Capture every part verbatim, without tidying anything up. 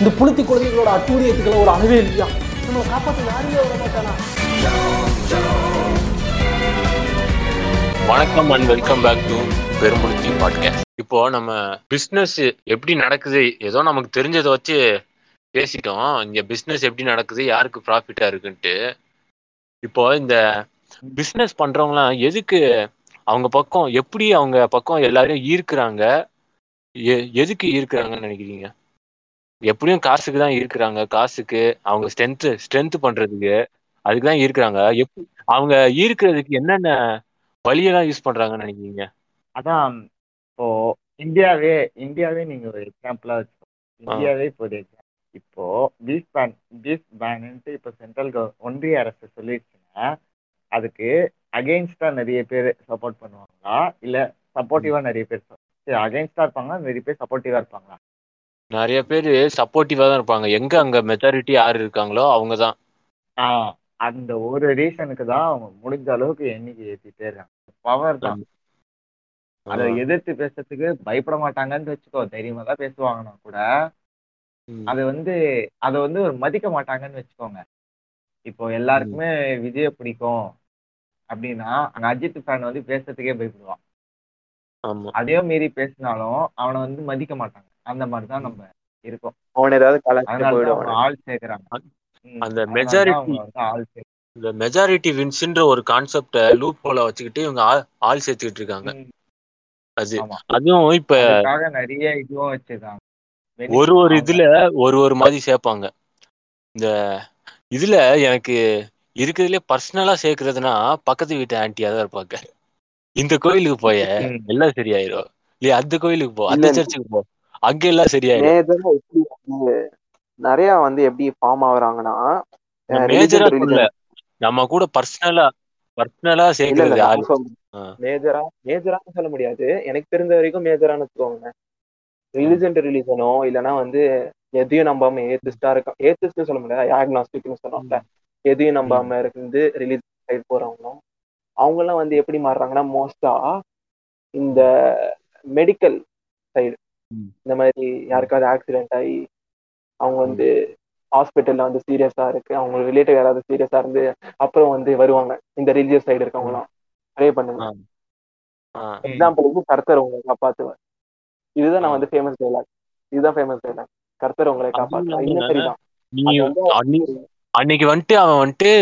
இந்த புளுத்தி குழந்தைகளோட அட்டூரியத்துக்களை ஒரு அளவே இல்லையா? நம்ம காப்பாற்ற யாரையே வர மாட்டானா? வணக்கம் அண்ட் வெல்கம் பேக் டு பெரும் புளுத்தி பாட்காஸ்ட். இப்போ நம்ம பிசினஸ் எப்படி நடக்குது ஏதோ நமக்கு தெரிஞ்சதை வச்சு பேசிட்டோம். இங்க பிசினஸ் எப்படி நடக்குது, யாருக்கு ப்ராஃபிட்டா இருக்குன்ட்டு. இப்போ இந்த பிசினஸ் பண்றவங்களாம் எதுக்கு அவங்க பக்கம், எப்படி அவங்க பக்கம் எல்லாரும் ஈர்க்கிறாங்க, எதுக்கு ஈர்க்கிறாங்கன்னு நினைக்கிறீங்க? எப்படியும் காசுக்கு தான் ஈர்க்கிறாங்க. காசுக்கு அவங்க ஸ்ட்ரென்த் ஸ்ட்ரென்த் பண்றதுக்கு அதுக்கு தான் ஈர்க்கிறாங்க. எப் அவங்க ஈர்க்கிறதுக்கு என்னென்ன வழியெல்லாம் யூஸ் பண்றாங்கன்னு நினைக்கிறீங்க? அதான் இப்போ இந்தியாவே இந்தியாவே நீங்க ஒரு எக்ஸாம்பிளா வச்சுக்கோ. இந்தியாவே இப்போ ஒரு எக்ஸாம்பிள், இப்போ பீஸ் பேன் பீஸ் பேன்ட்டு இப்போ சென்ட்ரல் கவர் ஒன்றிய அரசு சொல்லிடுச்சுன்னா அதுக்கு அகெயின்ஸ்டா நிறைய பேர் சப்போர்ட் பண்ணுவாங்களா இல்ல சப்போர்ட்டிவா நிறைய பேர் அகெயின்ஸ்டா இருப்பாங்களா, நிறைய பேர் சப்போர்ட்டிவா இருப்பாங்களா? நிறைய பேர் சப்போர்ட்டிவா தான் இருப்பாங்க. எங்க அங்க மெஜாரிட்டி யாரு இருக்காங்களோ அவங்கதான். ஆஹ் அந்த ஒரு ரீசனுக்கு தான் அவங்க முடிஞ்ச அளவுக்கு எண்ணிக்கை ஏற்றிட்டே இருக்காங்க. பவர் தான். அதை எதிர்த்து பேசுறதுக்கு பயப்பட மாட்டாங்கன்னு வச்சுக்கோ. தைரியமா தான் பேசுவாங்கன்னா கூட அதை வந்து அதை வந்து ஒரு மதிக்க மாட்டாங்கன்னு வச்சுக்கோங்க. இப்போ எல்லாருக்குமே விஜய பிடிக்கும் அப்படின்னா அங்க அஜித் ஃபேன் வந்து பேசுறதுக்கே பயப்படுவான். அதே மீறி பேசினாலும் அவனை வந்து மதிக்க மாட்டாங்க. அந்த மாதிரிதான் நம்ம இருக்கோம். ஆள் சேர்க்கிறாங்க. அந்த மெஜாரிட்டி இந்த மெஜாரிட்டி வின்ஸ்ன்ற ஒரு கான்செப்ட லூப் ஹோலா வச்சுக்கிட்டு இவங்க ஆள் சேர்த்துக்கிட்டு இருக்காங்க. அது அதுவும் இப்ப நிறைய இதுவும் வச்சிருக்காங்க. ஒரு ஒரு இதுல ஒரு ஒரு மாதிரி சேர்ப்பாங்க. இந்த இதுல எனக்கு இருக்கிறதுல பர்சனலா சேர்க்கறதுனா பக்கத்து வீட்டு ஆண்டியா தான் இருப்பாங்க. இந்த கோயிலுக்கு போய எல்லாம் சரியாயிரும், இல்லையா அந்த கோயிலுக்கு போ, அந்த சர்ச்சுக்கு போ, அங்க எல்லாம் சரியாயிரும். நிறைய வந்து எப்படி ஃபார்ம் ஆகுறாங்கன்னா மேஜரா இல்ல, நம்ம கூட பர்சனலா பர்சனலா சேர்க்கிறது. மேஜரா மேஜரான்னு சொல்ல முடியாது, எனக்கு தெரிஞ்ச வரைக்கும் மேஜரான்னு வச்சுக்கோங்க. ரிலிஜன் ரிலீஜனோ இல்லைன்னா வந்து எதையும் நம்பாம ஏத்திஸ்டா இருக்க, ஏத்திஸ்ட்னு சொல்ல முடியாது, ஆக்னாஸ்டிக்னு சொல்லுவாங்க. எதையும் நம்பாம இருந்து ரிலீஜன் சைடு போறவங்களும் அவங்கெல்லாம் வந்து எப்படி மாறுறாங்கன்னா மோஸ்டா இந்த மெடிக்கல் சைடு. இந்த மாதிரி யாருக்காவது ஆக்சிடென்ட் ஆகி அவங்க வந்து ஹாஸ்பிட்டல்ல வந்து சீரியஸா இருக்கு, அவங்க ரிலேட்டிவ் யாராவது சீரியஸா இருந்து அப்புறம் வந்து வருவாங்க இந்த ரிலீஜியஸ் சைடு இருக்கவங்களாம் ப்ரே பண்ணுங்க, எக்ஸாம்பிள் வந்து கர்த்தர் உங்களை காப்பாத்துவார். இதுதான் நான் வந்து ஃபேமஸ் டைலாக். இதுதான் ஃபேமஸ் டைலாக், கர்த்தர் உங்களை காப்பாத்துவார். இன்னும் சரிதான். அன்னைக்கு வந்துட்டு அவன் வந்துட்டு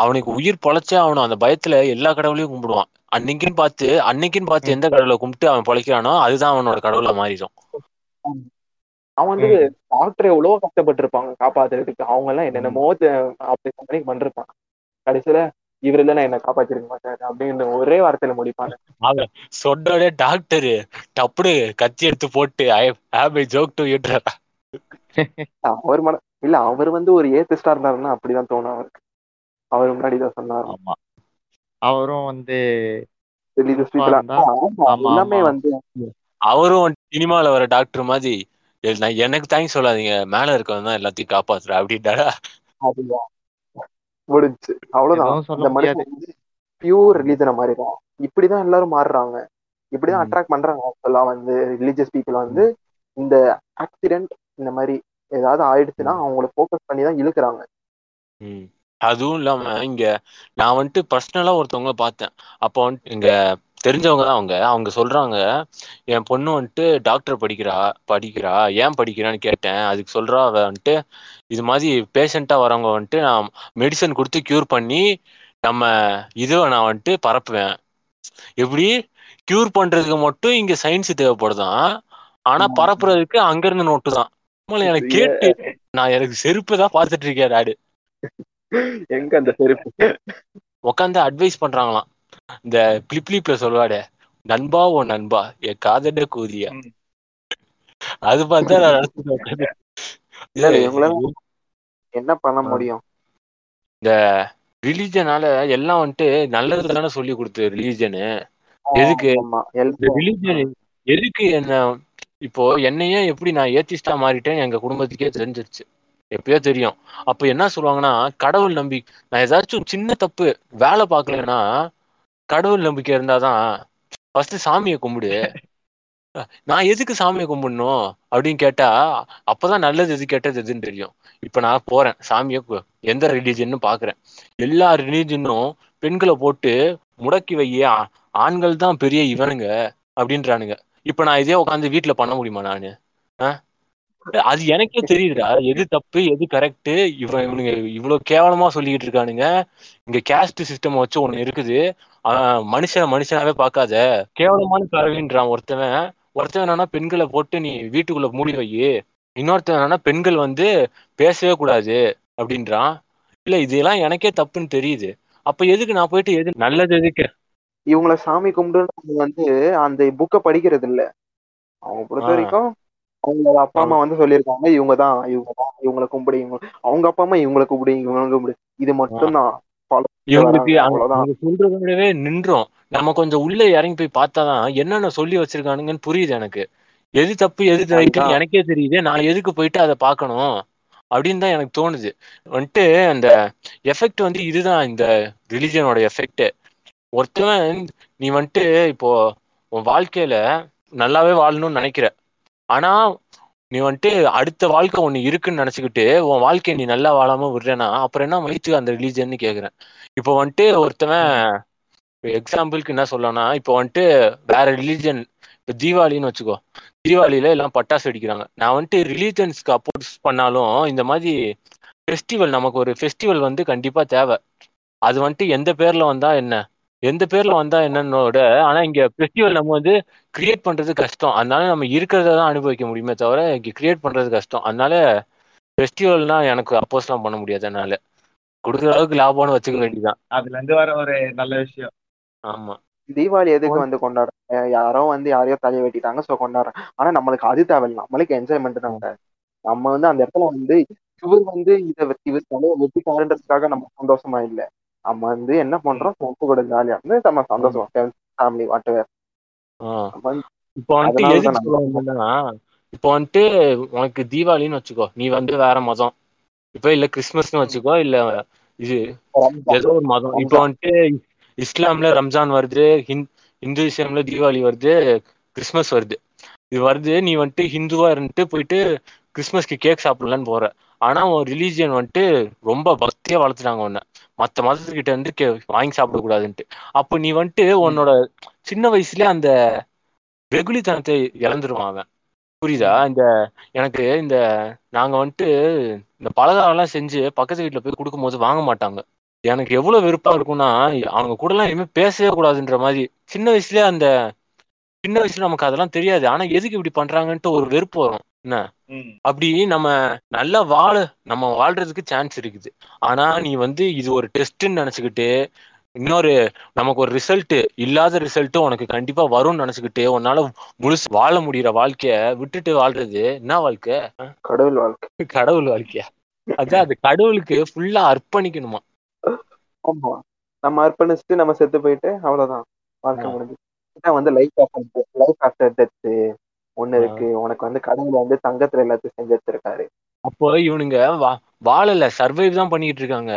அவனுக்கு உயிர் பொழைச்சே அவனும் அந்த பயத்துல எல்லா கடவுளையும் கும்பிடுவான். அன்னைக்குன்னு பார்த்து அன்னைக்குன்னு பார்த்து எந்த கடவுளை கும்பிட்டு அவன் பொழைக்கிறானோ அதுதான் அவனோட கடவுளை மாறிடும். அவன் வந்து டாக்டர் எவ்வளவோ கஷ்டப்பட்டு இருப்பாங்க காப்பாத்துறதுக்கு, அவங்க எல்லாம் என்னென்னமோ ஆப்ரேஷன் பண்ணி பண்ணிருப்பாங்க. கடைசியில இவர் இல்ல நான் என்ன காப்பாத்திருக்க மாட்டாரு அப்படின்னு ஒரே வார்த்தையில முடிப்பாங்க. அவன் சொன்னோட டாக்டரு டப்புனு கத்தி எடுத்து போட்டு ஜோக் டு யூட்டரா அவர் மன இல்ல. அவர் வந்து ஒரு ஏத்திஸ்டா இருந்தாருன்னா அப்படிதான் தோணும் அவருக்கு. அவரு முன்னாடிதான் சொன்னாரு. ஆமா, அவரும் வந்து எல்லாமே வந்து அவரும் சினிமால வர டாக்டர் மாதிரி எனக்கு தேங்க்ஸ் சொல்லாதீங்க, மேல இருக்கவன் தான் எல்லாத்தையும் காப்பாத்துறா அப்படின்ட்டாடா. முடிஞ்சு அவ்வளவுதான். பியூர் ரிலீஜனை மாறிடும். இப்படிதான் எல்லாரும் மாறுறாங்க, இப்படிதான் அட்ராக்ட் பண்றாங்க. எல்லாம் வந்து ரிலீஜியஸ் பீப்புள் வந்து இந்த ஆக்சிடென்ட் இந்த மாதிரி ஏதாவது ஆயிடுச்சுன்னா அவங்கள போக்கஸ் பண்ணி தான் இழுக்கிறாங்க. அதுவும் இல்லாம இங்க நான் வந்துட்டு பர்சனலா ஒருத்தவங்க பார்த்தேன். அப்போ வந்துட்டு இங்க தெரிஞ்சவங்க தான் அவங்க அவங்க சொல்றாங்க, என் பொண்ணு வந்துட்டு டாக்டர் படிக்கிறா படிக்கிறா ஏன் படிக்கிறான்னு கேட்டேன். அதுக்கு சொல்றா வந்துட்டு இது மாதிரி பேஷண்டா வரவங்க வந்துட்டு நான் மெடிசன் கொடுத்து கியூர் பண்ணி நம்ம இதை நான் வந்துட்டு பரப்புவேன். எப்படி கியூர் பண்றதுக்கு மட்டும் இங்க சயின்ஸ் தேவைப்படுதான், ஆனா பரப்புறதுக்கு அங்கிருந்து நோட்டு தான். எனக்கு கேட்டு நான் எனக்கு செருப்பு தான் பார்த்துட்டு இருக்கேன். டாடு எங்க அந்த செருப்பு உட்காந்து அட்வைஸ் பண்றாங்களாம். இந்த பிளிப்ளிப்ல சொல்லுவாடே நண்பா ஓ நண்பா ஏ காதட கூதியா, அது பார்த்தா நான் நடத்துறேன். என்ன பண்ண முடியும்? இந்த ரிலீஜனால எல்லாம் வந்துட்டு நல்லதுல தானே சொல்லி கொடுத்து ரிலீஜனு. எதுக்கு ரிலீஜன் எதுக்கு என்ன இப்போ என்னையே எப்படி நான் ஏத்திஸ்டா மாறிட்டேன் எங்க குடும்பத்துக்கே தெரிஞ்சிருச்சு, எப்பயோ தெரியும். அப்ப என்ன சொல்லுவாங்கன்னா கடவுள் நம்பி நான் ஏதாச்சும் சின்ன தப்பு வேலை பார்க்கலன்னா கடவுள் நம்பிக்கை இருந்தாதான் ஃபர்ஸ்ட் சாமியை கும்பிடு, நான் எதுக்கு சாமியை கும்பிடணும் அப்படின்னு கேட்டா அப்பதான் நல்லது எது கேட்டது எதுன்னு தெரியும். இப்ப நான் போறேன் சாமியை எந்த ரிலீஜன்னு பாக்குறேன், எல்லா ரிலீஜனும் பெண்களை போட்டு முடக்கி வையே, ஆண்கள் தான் பெரிய இவனுங்க அப்படின்றானுங்க. இப்ப நான் இதே உட்காந்து வீட்டுல பண்ண முடியுமா நானு? ஆஹ் அது எனக்கே தெரியுதுடா எது தப்பு எது கரெக்ட். இவன் இவனுங்க இவ்வளவு கேவலமா சொல்லிக்கிட்டு இருக்கானுங்க. இங்க கேஸ்ட் சிஸ்டம் வச்சு ஒண்ணு இருக்குது, ஆஹ் மனுஷன் மனுஷனாவே பாக்காத கேவலமான கறவின்றான் ஒருத்தவன். ஒருத்தவன் என்னன்னா பெண்களை போட்டு நீ வீட்டுக்குள்ள மூடி வை, இன்னொருத்தவன் என்னன்னா பெண்கள் வந்து பேசவே கூடாது அப்படின்றான். இல்ல இதெல்லாம் எனக்கே தப்புன்னு தெரியுது, அப்ப எதுக்கு நான் போயிட்டு எது நல்லது எதுக்கு இவங்கள சாமி கும்பிடுன்னு வந்து அந்த புக்கை படிக்கிறது இல்ல. அவங்க பொறுத்த வரைக்கும் அவங்க அப்பா அம்மா வந்து சொல்லியிருக்காங்க இவங்கதான் இவங்கதான் இவங்களை கும்பிடி, அவங்க அப்பா அம்மா இவங்களை கும்பிடி இவங்க கும்பிடி, இது மட்டும் தான் சொல்றதோடவே நின்றோம். நம்ம கொஞ்சம் உள்ள இறங்கி போய் பார்த்தாதான் என்னென்ன சொல்லி வச்சிருக்கானுங்கன்னு புரியுது எனக்கு. எது தப்பு எது ரைட்டுன்னு எனக்கே தெரியுது, நான் எதுக்கு போயிட்டு அதை பார்க்கணும் அப்படின்னு தான் எனக்கு தோணுது. வந்துட்டு அந்த எஃபெக்ட் வந்து இதுதான் இந்த ரிலிஜனோட எஃபெக்ட். ஒருத்தவன் நீ வந்துட்டு இப்போ உன் வாழ்க்கையில நல்லாவே வாழணும்னு நினைக்கிற, ஆனா நீ வந்துட்டு அடுத்த வாழ்க்கை ஒண்ணு இருக்குன்னு நினைச்சுக்கிட்டு உன் வாழ்க்கையை நீ நல்லா வாழாம விடுறேன்னா அப்புறம் என்ன வயிற்று அந்த ரிலீஜன்னு கேக்குறேன். இப்போ வந்துட்டு ஒருத்தவன் எக்ஸாம்பிளுக்கு என்ன சொல்லணும்னா, இப்போ வந்துட்டு வேற ரிலீஜன், இப்போ தீபாவளின்னு வச்சுக்கோ, தீபாவளியில எல்லாம் பட்டாசு வெடிக்கிறாங்க. நான் வந்துட்டு ரிலீஜன்ஸ்க்கு அப்போர்ட்ஸ் பண்ணாலும் இந்த மாதிரி ஃபெஸ்டிவல், நமக்கு ஒரு ஃபெஸ்டிவல் வந்து கண்டிப்பா தேவை. அது வந்துட்டு எந்த பேர்ல வந்தா என்ன எந்த பேர்ல வந்தா என்னன்னோட, ஆனா இங்க ஃபெஸ்டிவல் நம்ம வந்து கிரியேட் பண்றது கஷ்டம், அதனால நம்ம இருக்கிறதான் அனுபவிக்க முடியுமே தவிர இங்க கிரியேட் பண்றது கஷ்டம். அதனால ஃபெஸ்டிவல்னா எனக்கு அப்போஸ்லாம் பண்ண முடியாது, அதனால கொடுக்குற அளவுக்கு லாபம்னு வச்சுக்க வேண்டியதான். அதுல இருந்து வர ஒரு நல்ல விஷயம். ஆமா, தீபாவளி எதுக்கு வந்து கொண்டாடுறாங்க, யாரோ வந்து யாரையோ தலையை வெட்டிட்டாங்க ஸோ கொண்டாடுறோம். ஆனா நம்மளுக்கு அது தேவை, நம்மளுக்கு என்ஜாய்மெண்ட் தான். நம்ம வந்து அந்த இடத்துல வந்து இவர் வந்து இதை இவர் தலையை வெட்டிட்டாருன்றதுக்காக நம்ம சந்தோஷமா இல்லை, நம்ம வந்து என்ன பண்றோம் கூட ஜாலியா இருந்து நம்ம சந்தோஷம் ஃபேமிலி வாட்டவர். இப்போ வந்துட்டு இப்போ வந்துட்டு உனக்கு தீபாவளின்னு வச்சுக்கோ, நீ வந்து வேற மதம், இப்போ இல்ல கிறிஸ்மஸ்ன்னு வச்சுக்கோ, இல்ல இது ஏதோ ஒரு மதம். இப்போ வந்துட்டு இஸ்லாம்ல ரம்ஜான் வருது, ஹிந் இந்துசம்ல தீபாவளி வருது, கிறிஸ்மஸ் வருது, இது வருது. நீ வந்துட்டு ஹிந்துவா இருந்துட்டு போயிட்டு கிறிஸ்மஸ்க்கு கேக் சாப்பிடலான்னு போற, ஆனா உன் ரிலீஜியன் வந்துட்டு ரொம்ப பக்தியா வளர்த்துட்டாங்க உன்னை, மற்ற மதத்துக்கிட்ட வந்து கே வாங்கி சாப்பிடக்கூடாதுன்ட்டு. அப்போ நீ வந்துட்டு உன்னோட சின்ன வயசுல அந்த வெகுளித்தனத்தை இழந்துருவான் அவன், புரியுதா? இந்த எனக்கு இந்த நாங்க வந்துட்டு இந்த பலகாரம்லாம் செஞ்சு பக்கத்து வீட்டுல போய் கொடுக்கும்போது வாங்க மாட்டாங்க, எனக்கு எவ்வளவு வெறுப்பா இருக்கும்னா அவங்க கூட எல்லாம் எதுவுமே பேசவே கூடாதுன்ற மாதிரி. சின்ன வயசுல அந்த சின்ன வயசுல நமக்கு அதெல்லாம் தெரியாது, ஆனா எதுக்கு இப்படி பண்றாங்கன்ட்டு ஒரு வெறுப்பு வரும். என்ன அப்படி நம்ம நல்லா வாழ நம்ம வாழ்றதுக்கு சான்ஸ் இருக்குது, ஆனா நீ வந்து இது ஒரு டெஸ்ட்ன்னு நினைச்சுக்கிட்டு, இன்னொரு நமக்கு ஒரு ரிசல்ட் இல்லாத ரிசல்ட் உனக்கு கண்டிப்பா வரும்னு நினைச்சுக்கிட்டு உன்னால முழுசு வாழ முடியற வாழ்க்கைய விட்டுட்டு வாழ்றது என்ன வாழ்க்கை? கடவுள் வாழ்க்கை. கடவுள் வாழ்க்கையா? அதான் அது, கடவுளுக்கு ஃபுல்லா அர்ப்பணிக்கணுமா. ஆமா, நம்ம அர்ப்பணிச்சுட்டு நம்ம செத்து போயிட்டு அவ்வளவுதான் வாழ்க்கை முடிஞ்சு. வந்து life after life after death ஒண்ணு இருக்கு, உனக்கு வந்து கடவுள் வந்து தங்கத்துல எல்லாத்தையும் செஞ்சு எடுத்திருக்காரு. அப்போ இவனுங்க வாழல, சர்வைவ் தான் பண்ணிட்டு இருக்காங்க.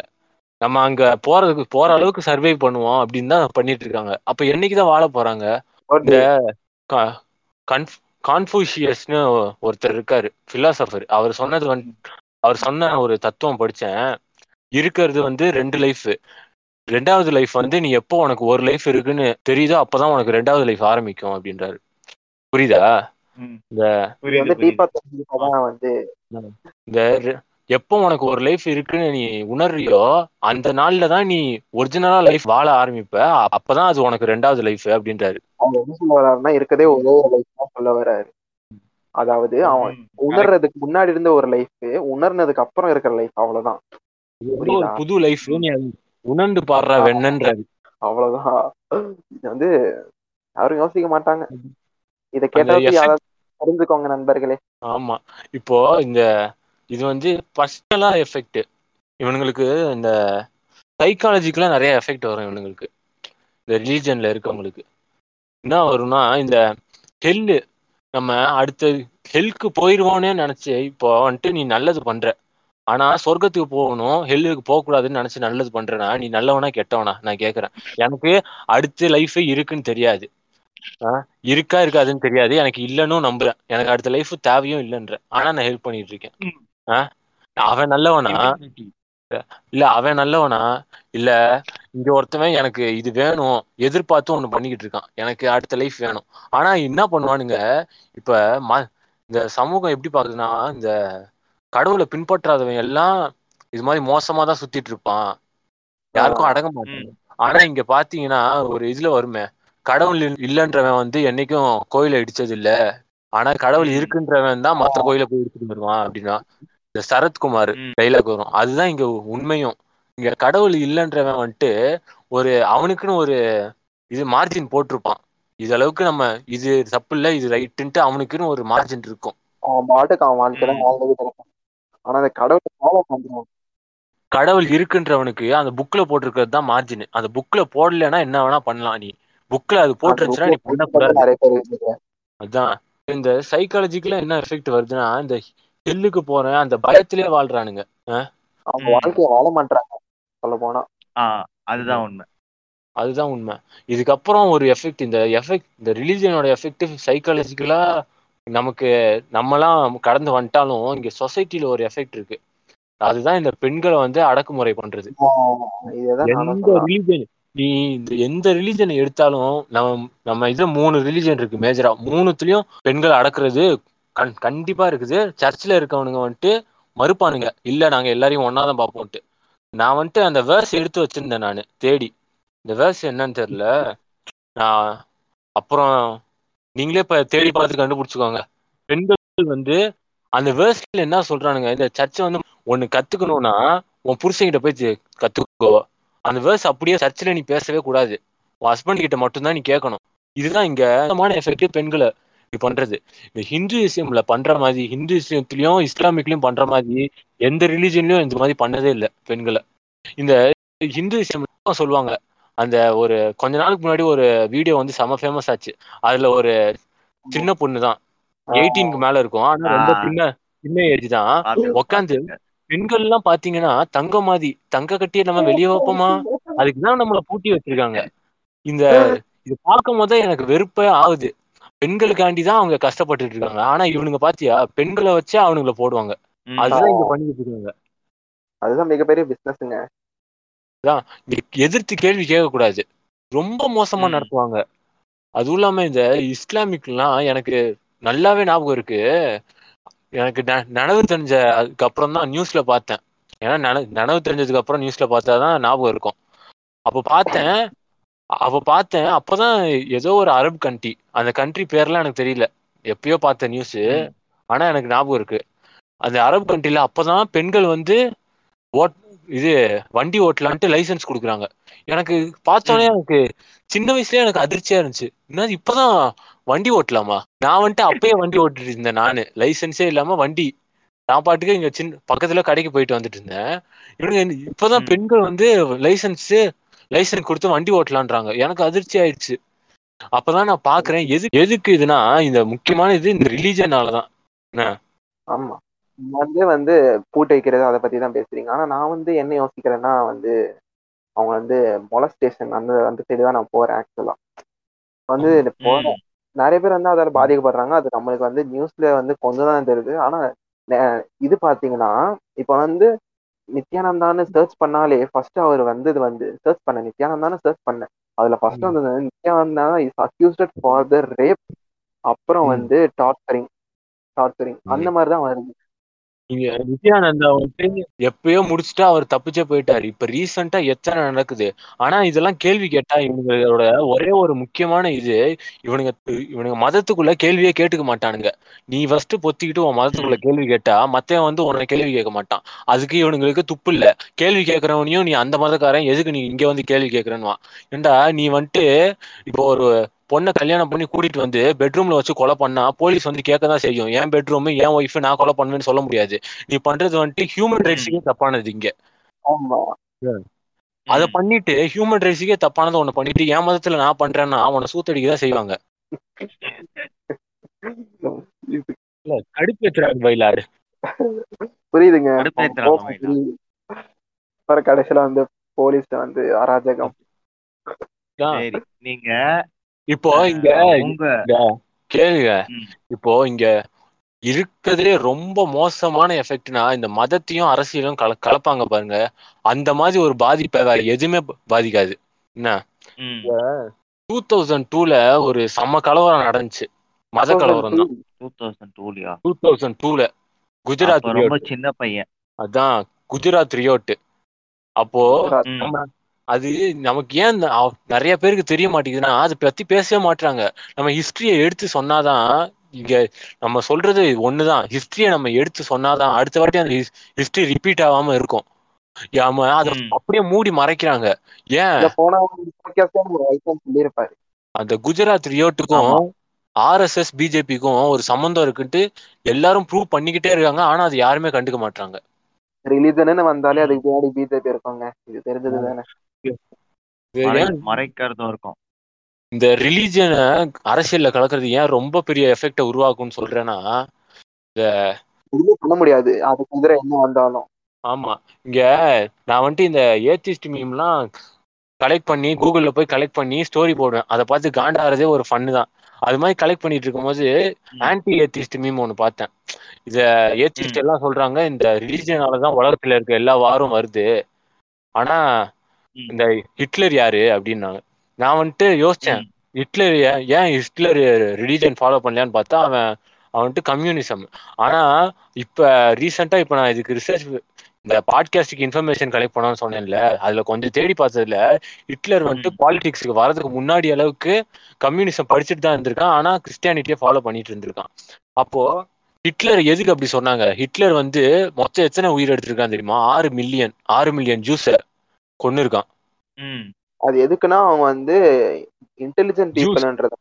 நம்ம அங்க போறதுக்கு போற அளவுக்கு சர்வைவ் பண்ணுவோம் அப்படின்னு தான் பண்ணிட்டு இருக்காங்க. அப்ப என்னைக்குதான் வாழ போறாங்க? கான்ஃபூஷியஸ்னு ஒருத்தர் இருக்காரு, பிலாசபர். அவர் சொன்னது வந்து அவர் சொன்ன ஒரு தத்துவம் படிச்சேன், இருக்கிறது வந்து ரெண்டு லைஃப், ரெண்டாவது லைஃப் வந்து நீ எப்போ உனக்கு ஒரு லைஃப் இருக்குன்னு தெரியுதோ அப்பதான் உனக்கு ரெண்டாவது லைஃப் ஆரம்பிக்கும் அப்படின்றாரு, புரியுதா? இந்த எப்போ உனக்கு ஒரு லைஃப் இருக்குன்னு நீ உணர்றியோ அந்த நாள்ல தான் நீ ஒரிஜினலா லைஃப் வாழ ஆரம்பிப்ப, அப்பதான் அது உனக்கு ரெண்டாவது லைஃப் அப்படின்றாரு. அவங்க என்ன சொல்ல வர்றாருன்னா இருக்கதே ஒரே ஒரு லைஃப் தான் சொல்ல வர்றாரு. அதாவது அவன் உணர்றதுக்கு முன்னாடி இருந்த ஒரு லைஃப், உணர்னதுக்கு அப்புறம் இருக்கிற லைஃப் அவ்வளவுதான். புது லைஃப் நீ உணர்ந்து பாடுற வெண்ணன்றாரு, அவ்வளவுதான். இது வந்து யாரும் யோசிக்க மாட்டாங்க. இதை கேட்டாலும் புரிஞ்சுக்கோங்க நண்பர்களே. ஆமா, இப்போ இந்த இது வந்து பர்சனலா எஃபெக்ட் இவனுங்களுக்கு, இந்த சைக்காலஜிக்கெல்லாம் நிறைய எஃபெக்ட் வரும் இவனுங்களுக்கு, இந்த ரிலீஜன்ல இருக்கவங்களுக்கு. என்ன வரும்னா இந்த ஹெல்லு, நம்ம அடுத்த ஹெல்க்கு போயிடுவோன்னே நினைச்சு இப்போ வந்துட்டு நீ நல்லது பண்ற, ஆனா சொர்க்கத்துக்கு போகணும் ஹெல்லுக்கு போகக்கூடாதுன்னு நினைச்சு நல்லது பண்றனா நீ நல்லவனா கெட்டவனா? நான் கேட்கறேன், எனக்கு அடுத்த லைஃபே இருக்குன்னு தெரியாது, ஆஹ் இருக்கா இருக்காதுன்னு தெரியாது, எனக்கு இல்லைன்னு நம்புறேன், எனக்கு அடுத்த லைஃப் தேவையும் இல்லைன்ற, ஆனா நான் ஹெல்ப் பண்ணிட்டு இருக்கேன். ஆஹ் அவன் நல்லவனா இல்ல, அவன் நல்லவனா இல்ல, இங்க ஒருத்தவன் எனக்கு இது வேணும் எதிர்பார்த்தும் ஒண்ணு பண்ணிக்கிட்டு இருக்கான், எனக்கு அடுத்த லைஃப் வேணும். ஆனா என்ன பண்ணுவானுங்க இப்ப ம இந்த சமூகம் எப்படி பாக்குதுன்னா, இந்த கடவுளை பின்பற்றாதவன் எல்லாம் இது மாதிரி மோசமா தான் சுத்திட்டு இருப்பான், யாருக்கும் அடங்க மாட்டான். ஆனா இங்க பாத்தீங்கன்னா ஒரு இதுல வருமே, கடவுள் இல்லைன்றவன் வந்து என்னைக்கும் கோயில இடிச்சது இல்ல, ஆனா கடவுள் இருக்குன்றவன் தான் மத்த கோயில போய் இடிச்சுட்டு வருவான் அப்படின்னா, இந்த சரத்குமார் டைலாக் வரும். அதுதான் இங்க உண்மையும், இங்க கடவுள் இல்லைன்றவன் வந்துட்டு ஒரு அவனுக்குன்னு ஒரு இது மார்ஜின் போட்டிருப்பான், இது அளவுக்கு நம்ம இது தப்பு இல்லை இது ரைட்டுன்ட்டு அவனுக்குன்னு ஒரு மார்ஜின் இருக்கும். கடவுள் இருக்குன்றவனுக்கு அந்த புக்ல போட்டிருக்கிறது தான் மார்ஜின், அந்த புக்ல போடலன்னா என்ன வேணா பண்ணலாம், நீ புக்ல அது போட்டுருச்சுன்னா நீ பண்ணக்கூடாது. அதான் இந்த சைக்காலஜிக்கெல்லாம் என்ன எஃபெக்ட் வருதுன்னா, இந்த ஹெல்லுக்கு போறேன் அந்த பயத்திலே வாழ்றானுங்க, அவங்க வாழ்க்கைய வாழ மாட்டாங்க சொல்ல போனா. அதுதான் உண்மை, அதுதான் உண்மை. இதுக்கப்புறம் ஒரு எஃபெக்ட், இந்த எஃபெக்ட் இந்த ரிலீஜியனோட எஃபெக்ட் சைக்காலஜிக்கலா நமக்கு நம்மலாம் கடந்து வந்துட்டாலும் இங்க சொசைட்டில ஒரு எஃபெக்ட் இருக்கு. அதுதான் இந்த பெண்களை வந்து அடக்குமுறை பண்றது. நீ இந்த எந்த ரிலீஜனை எடுத்தாலும் நம்ம நம்ம இதுல மூணு ரிலீஜன் இருக்கு மேஜரா, மூணுத்துலயும் பெண்களை அடக்குறது கண் கண்டிப்பா இருக்குது. சர்ச்சில் இருக்கவனுங்க வந்துட்டு மறுப்பானுங்க, இல்ல நாங்க எல்லாரையும் ஒன்னாதான் பார்ப்போம்ட்டு. நான் வந்துட்டு அந்த வேர்ஸ் எடுத்து வச்சிருந்தேன் நான் தேடி, இந்த வேர்ஸ் என்னன்னு தெரியல, நான் அப்புறம் நீங்களே இப்ப தேடி பார்த்து கண்டுபிடிச்சுக்கோங்க. பெண்கள் வந்து அந்த வேர்ஸ்ல என்ன சொல்றானுங்க, இந்த சர்ச்சை வந்து ஒன்னு கத்துக்கணும்னா உன் புருஷங்கிட்ட போய் கத்துக்கோ, அந்த வேர்ஸ் அப்படியே சர்ச்சில் நீ பேசவே கூடாது, உன் ஹஸ்பண்ட் கிட்ட மட்டும்தான் நீ கேட்கணும். இதுதான் இங்க எஃபெக்ட் பெண்களை பண்றது. இந்த ஹிந்துயிசம்ல பண்ற மாதிரி, ஹிந்துயிசத்துலயும் இஸ்லாமிக்லயும் பண்ற மாதிரி எந்த ரிலீஜன்லயும் இந்த மாதிரி பண்ணதே இல்லை பெண்களை. இந்த ஹிந்துயிசம் சொல்லுவாங்க, அந்த ஒரு கொஞ்ச நாளுக்கு முன்னாடி ஒரு வீடியோ வந்து செம ஃபேமஸ் ஆச்சு, அதுல ஒரு சின்ன பொண்ணு தான் எயிட்டீனுக்கு மேல இருக்கும், ஆனா ரொம்ப சின்ன சின்ன ஏஜ் தான், உக்காந்து பெண்கள் எல்லாம் பாத்தீங்கன்னா தங்க மாதிரி தங்க கட்டியே நம்ம வெளியே வைப்போமா, அதுக்குதான் நம்மளை பூட்டி வச்சிருக்காங்க. இந்த இது பார்க்கும் போதுதான் எனக்கு வெறுப்பே ஆகுது, பெண்களுக்காண்டி தான் அவங்க கஷ்டப்பட்டு இருக்காங்க, ஆனா இவனுங்க பாத்தியா பெண்களை வச்சு அவனுங்களை போடுவாங்க. அதுதான் இங்க பண்ணிட்டு இருக்காங்க, அதுதான் மிகப்பெரிய பிசினஸ்ங்க. அதான் எதிர்த்து கேள்வி கேட்கக்கூடாது, ரொம்ப மோசமா நடத்துவாங்க. அதுவும் இல்லாம இந்த இஸ்லாமிக்லாம் எனக்கு நல்லாவே ஞாபகம் இருக்கு, எனக்கு நனவு தெரிஞ்சதுக்கு அப்புறம் தான் நியூஸ்ல பார்த்தேன், ஏன்னா நன நனவு தெரிஞ்சதுக்கு அப்புறம் நியூஸ்ல பார்த்தாதான் ஞாபகம் இருக்கும். அப்ப பார்த்தேன் அப்ப பார்த்தேன் அப்பதான் ஏதோ ஒரு அரபு கண்ட்ரி, அந்த கண்ட்ரி பேர்லாம் எனக்கு தெரியல, எப்பயோ பார்த்த நியூஸ், ஆனா எனக்கு ஞாபகம் இருக்கு. அந்த அரபு கண்ட்ரில அப்பதான் பெண்கள் வந்து ஓட் இது வண்டி ஓட்டலான்ட்டு லைசன்ஸ் கொடுக்குறாங்க. எனக்கு பார்த்தோன்னே எனக்கு சின்ன வயசுலயே எனக்கு அதிர்ச்சியா இருந்துச்சு, என்னது இப்பதான் வண்டி ஓட்டலாமா? நான் வந்துட்டு அப்பயே வண்டி ஓட்டிட்டு இருந்தேன், நானு லைசன்ஸே இல்லாம வண்டி நான் பாட்டுக்கு இங்க சின்ன பக்கத்துல கடைக்கு போயிட்டு வந்துட்டு இருந்தேன். இவங்க இப்பதான் பெண்கள் வந்து லைசன்ஸ் லைசன்ஸ் கொடுத்து வண்டி ஓட்டலான்றாங்க, எனக்கு அதிர்ச்சி ஆயிடுச்சு. அப்பதான் நான் பாக்குறேன் எது எதுக்கு இதுனா, இந்த முக்கியமான இது இந்த ரிலீஜனாலதான். ஆமா வந்து வந்து பூட்டை வைக்கிறது அதை பத்தி தான் பேசுறீங்க, ஆனா நான் வந்து என்ன யோசிக்கிறேன்னா வந்து அவங்க வந்து மொலஸ்டேஷன் அந்த அந்த சைடு தான் நான் போறேன். ஆக்சுவலா வந்து போறேன், நிறைய பேர் வந்து அதால பாதிக்கப்படுறாங்க, அது நம்மளுக்கு வந்து நியூஸ்ல வந்து கொஞ்சம் தான் தெரியுது. ஆனா இது பாத்தீங்கன்னா இப்ப வந்து நித்யானந்தான்னு சர்ச் பண்ணாலே ஃபர்ஸ்ட் அவர் வந்தது வந்து சர்ச் பண்ண நித்யானந்தான்னு சர்ச் பண்ண அதுல ஃபர்ஸ்ட் வந்தது Nithyananda is accused for the rape, அப்புறம் வந்து டார்ச்சரிங் டார்ச்சரிங் அந்த மாதிரிதான் வருது. இங்க நித்யானந்தா வந்து எப்பயோ முடிச்சுட்டா அவர் தப்பிச்சே போயிட்டாரு, இப்ப ரீசெண்டா எத்தனை நடக்குது. ஆனா இதெல்லாம் கேள்வி கேட்டா இவங்களோட ஒரே ஒரு முக்கியமான இது, இவனுங்க இவனுங்க மதத்துக்குள்ள கேள்வியே கேட்டுக்க மாட்டானுங்க. நீ ஃபர்ஸ்ட் பொத்திக்கிட்டு உன் மதத்துக்குள்ள கேள்வி கேட்டா மத்தவன் வந்து உன்னை கேள்வி கேட்க மாட்டான், அதுக்கு இவனுங்களுக்கு துப்பு இல்ல. கேள்வி கேட்கறவனையும் நீ அந்த மதக்காரன் எதுக்கு நீ இங்க வந்து கேள்வி கேட்கறன்னுவா, ஏண்டா நீ வந்துட்டு இப்போ ஒரு பொண்ணை கல்யாணம் பண்ணி கூட்டிட்டு வந்து பெட்ரூம்ல வச்சு கொலை பண்ணா போலீஸ் வந்து கேட்க தான் செய்யும், என் பெட்ரூம் என் ஒய்ஃப் நான் கொலை பண்ணுவேன்னு சொல்ல முடியாது. நீ பண்றது வந்துட்டு ஹியூமன் ரைட்ஸுக்கே தப்பானது இங்க, அதை பண்ணிட்டு ஹியூமன் ரைட்ஸுக்கே தப்பானது ஒண்ணு பண்ணிட்டு என் மதத்துல நான் பண்றேன்னா அவனை சூத்தடிக்கதான் செய்வாங்க. கடுப்பேத்துறாங்க வயலாறு, புரியுதுங்க. கடைசியில வந்து போலீஸ்ல வந்து அராஜகம். நீங்க இப்போ இங்க கேளுங்க, இப்போ இங்க இருக்கிறதுலே ரொம்ப மோசமான எஃபெக்ட்னா இந்த மதத்தையும் அரசியலும் கல கலப்பாங்க பாருங்க. அந்த மாதிரி ஒரு பாதிப்பை வேற எதுவுமே பாதிக்காது. என்ன, டூ தௌசண்ட் டூல ஒரு செம்ம கலவரம் நடந்துச்சு, மத கலவரம் தான். டூ தௌசண்ட் டூல குஜராத் சின்ன பையன், அதான் குஜராத் ரியோட்டு. அப்போ அது நமக்கு ஏன் நிறைய பேருக்கு தெரிய மாட்டேங்குதுன்னா அதை பத்தி பேசவே மாட்டாங்க. நம்ம ஹிஸ்டரியை எடுத்து சொன்னாதான், இங்க நம்ம சொல்றது ஒண்ணுதான், ஹிஸ்டரியை நம்ம எடுத்து சொன்னாதான் அடுத்த வாட்டி அந்த ஹிஸ்டரி ரிப்பீட் ஆகாம இருக்கும். அதை அப்படியே மூடி மறைக்கிறாங்க. ஏன் அந்த குஜராத் ரியோட்டுக்கும் ஆர்எஸ்எஸ் பிஜேபிக்கும் ஒரு சம்பந்தம் இருக்குன்ட்டு எல்லாரும் ப்ரூவ் பண்ணிக்கிட்டே இருக்காங்க. ஆனா அது யாருமே கண்டுக்க மாட்டாங்க. ரிலிஜன் வந்தாலே அதுக்கு பின்னாடி பிஜேபி இருக்காங்க, இது தெரிஞ்சது தானே. மறைக்கிறதும் இருக்கும். இந்த ரிலீஜனை அரசியல்ல கலக்கிறது ஏன் ரொம்ப பெரிய எஃபெக்ட உருவாக்கும்னு சொல்றேன்னா, பண்ண முடியாது அதுக்கு எதிர என்ன வந்தாலும். ஆமா, இங்க நான் வந்துட்டு இந்த ஏத்திஸ்ட் மீம்லாம் கலெக்ட் பண்ணி கூகுள்ல போய் கலெக்ட் பண்ணி ஸ்டோரி போடுவேன். அதை பார்த்து காண்டாறதே ஒரு ஃபன்னு தான். அது மாதிரி கலெக்ட் பண்ணிட்டு இருக்கும்போது ஆன்டி ஏத்திஸ்ட் மீம் ஒன்று பார்த்தேன். இத ஏத்திஸ்ட் எல்லாம் சொல்றாங்க இந்த ரிலீஜனாலதான் உலகத்துல இருக்க எல்லா வாரும் வருது, ஆனா இந்த ஹிட்லர் யாரு அப்படின்னாங்க. நான் வந்துட்டு யோசிச்சேன், ஹிட்லர் ஏன் ஹிட்லர் ரிலீஜன் ஃபாலோ பண்ணலான்னு பார்த்தா அவன் அவன் வந்துட்டு கம்யூனிசம். ஆனா இப்ப ரீசெண்டா இப்ப நான் இதுக்கு ரிசர்ச், இந்த பாட்காஸ்டுக்கு இன்ஃபர்மேஷன் கலெக்ட் பண்ணோம்னு சொன்னேன்ல, அதுல கொஞ்சம் தேடி பார்த்ததுல ஹிட்லர் வந்துட்டு பாலிடிக்ஸுக்கு வரதுக்கு முன்னாடி அளவுக்கு கம்யூனிசம் படிச்சுட்டு தான் இருந்திருக்கான். ஆனா கிறிஸ்டியானிட்டியை ஃபாலோ பண்ணிட்டு இருந்திருக்கான். அப்போ ஹிட்லர் எதுக்கு அப்படி சொன்னாங்க? ஹிட்லர் வந்து மொத்தம் எத்தனை உயிர் எடுத்திருக்கான்னு தெரியுமா? ஆறு மில்லியன் ஆறு மில்லியன் ஜூஸை கொன்னு இருக்கான். அது எதுக்குன்னா அவங்க வந்து இன்டெலிஜென்ட் பீப்புள்ன்றது.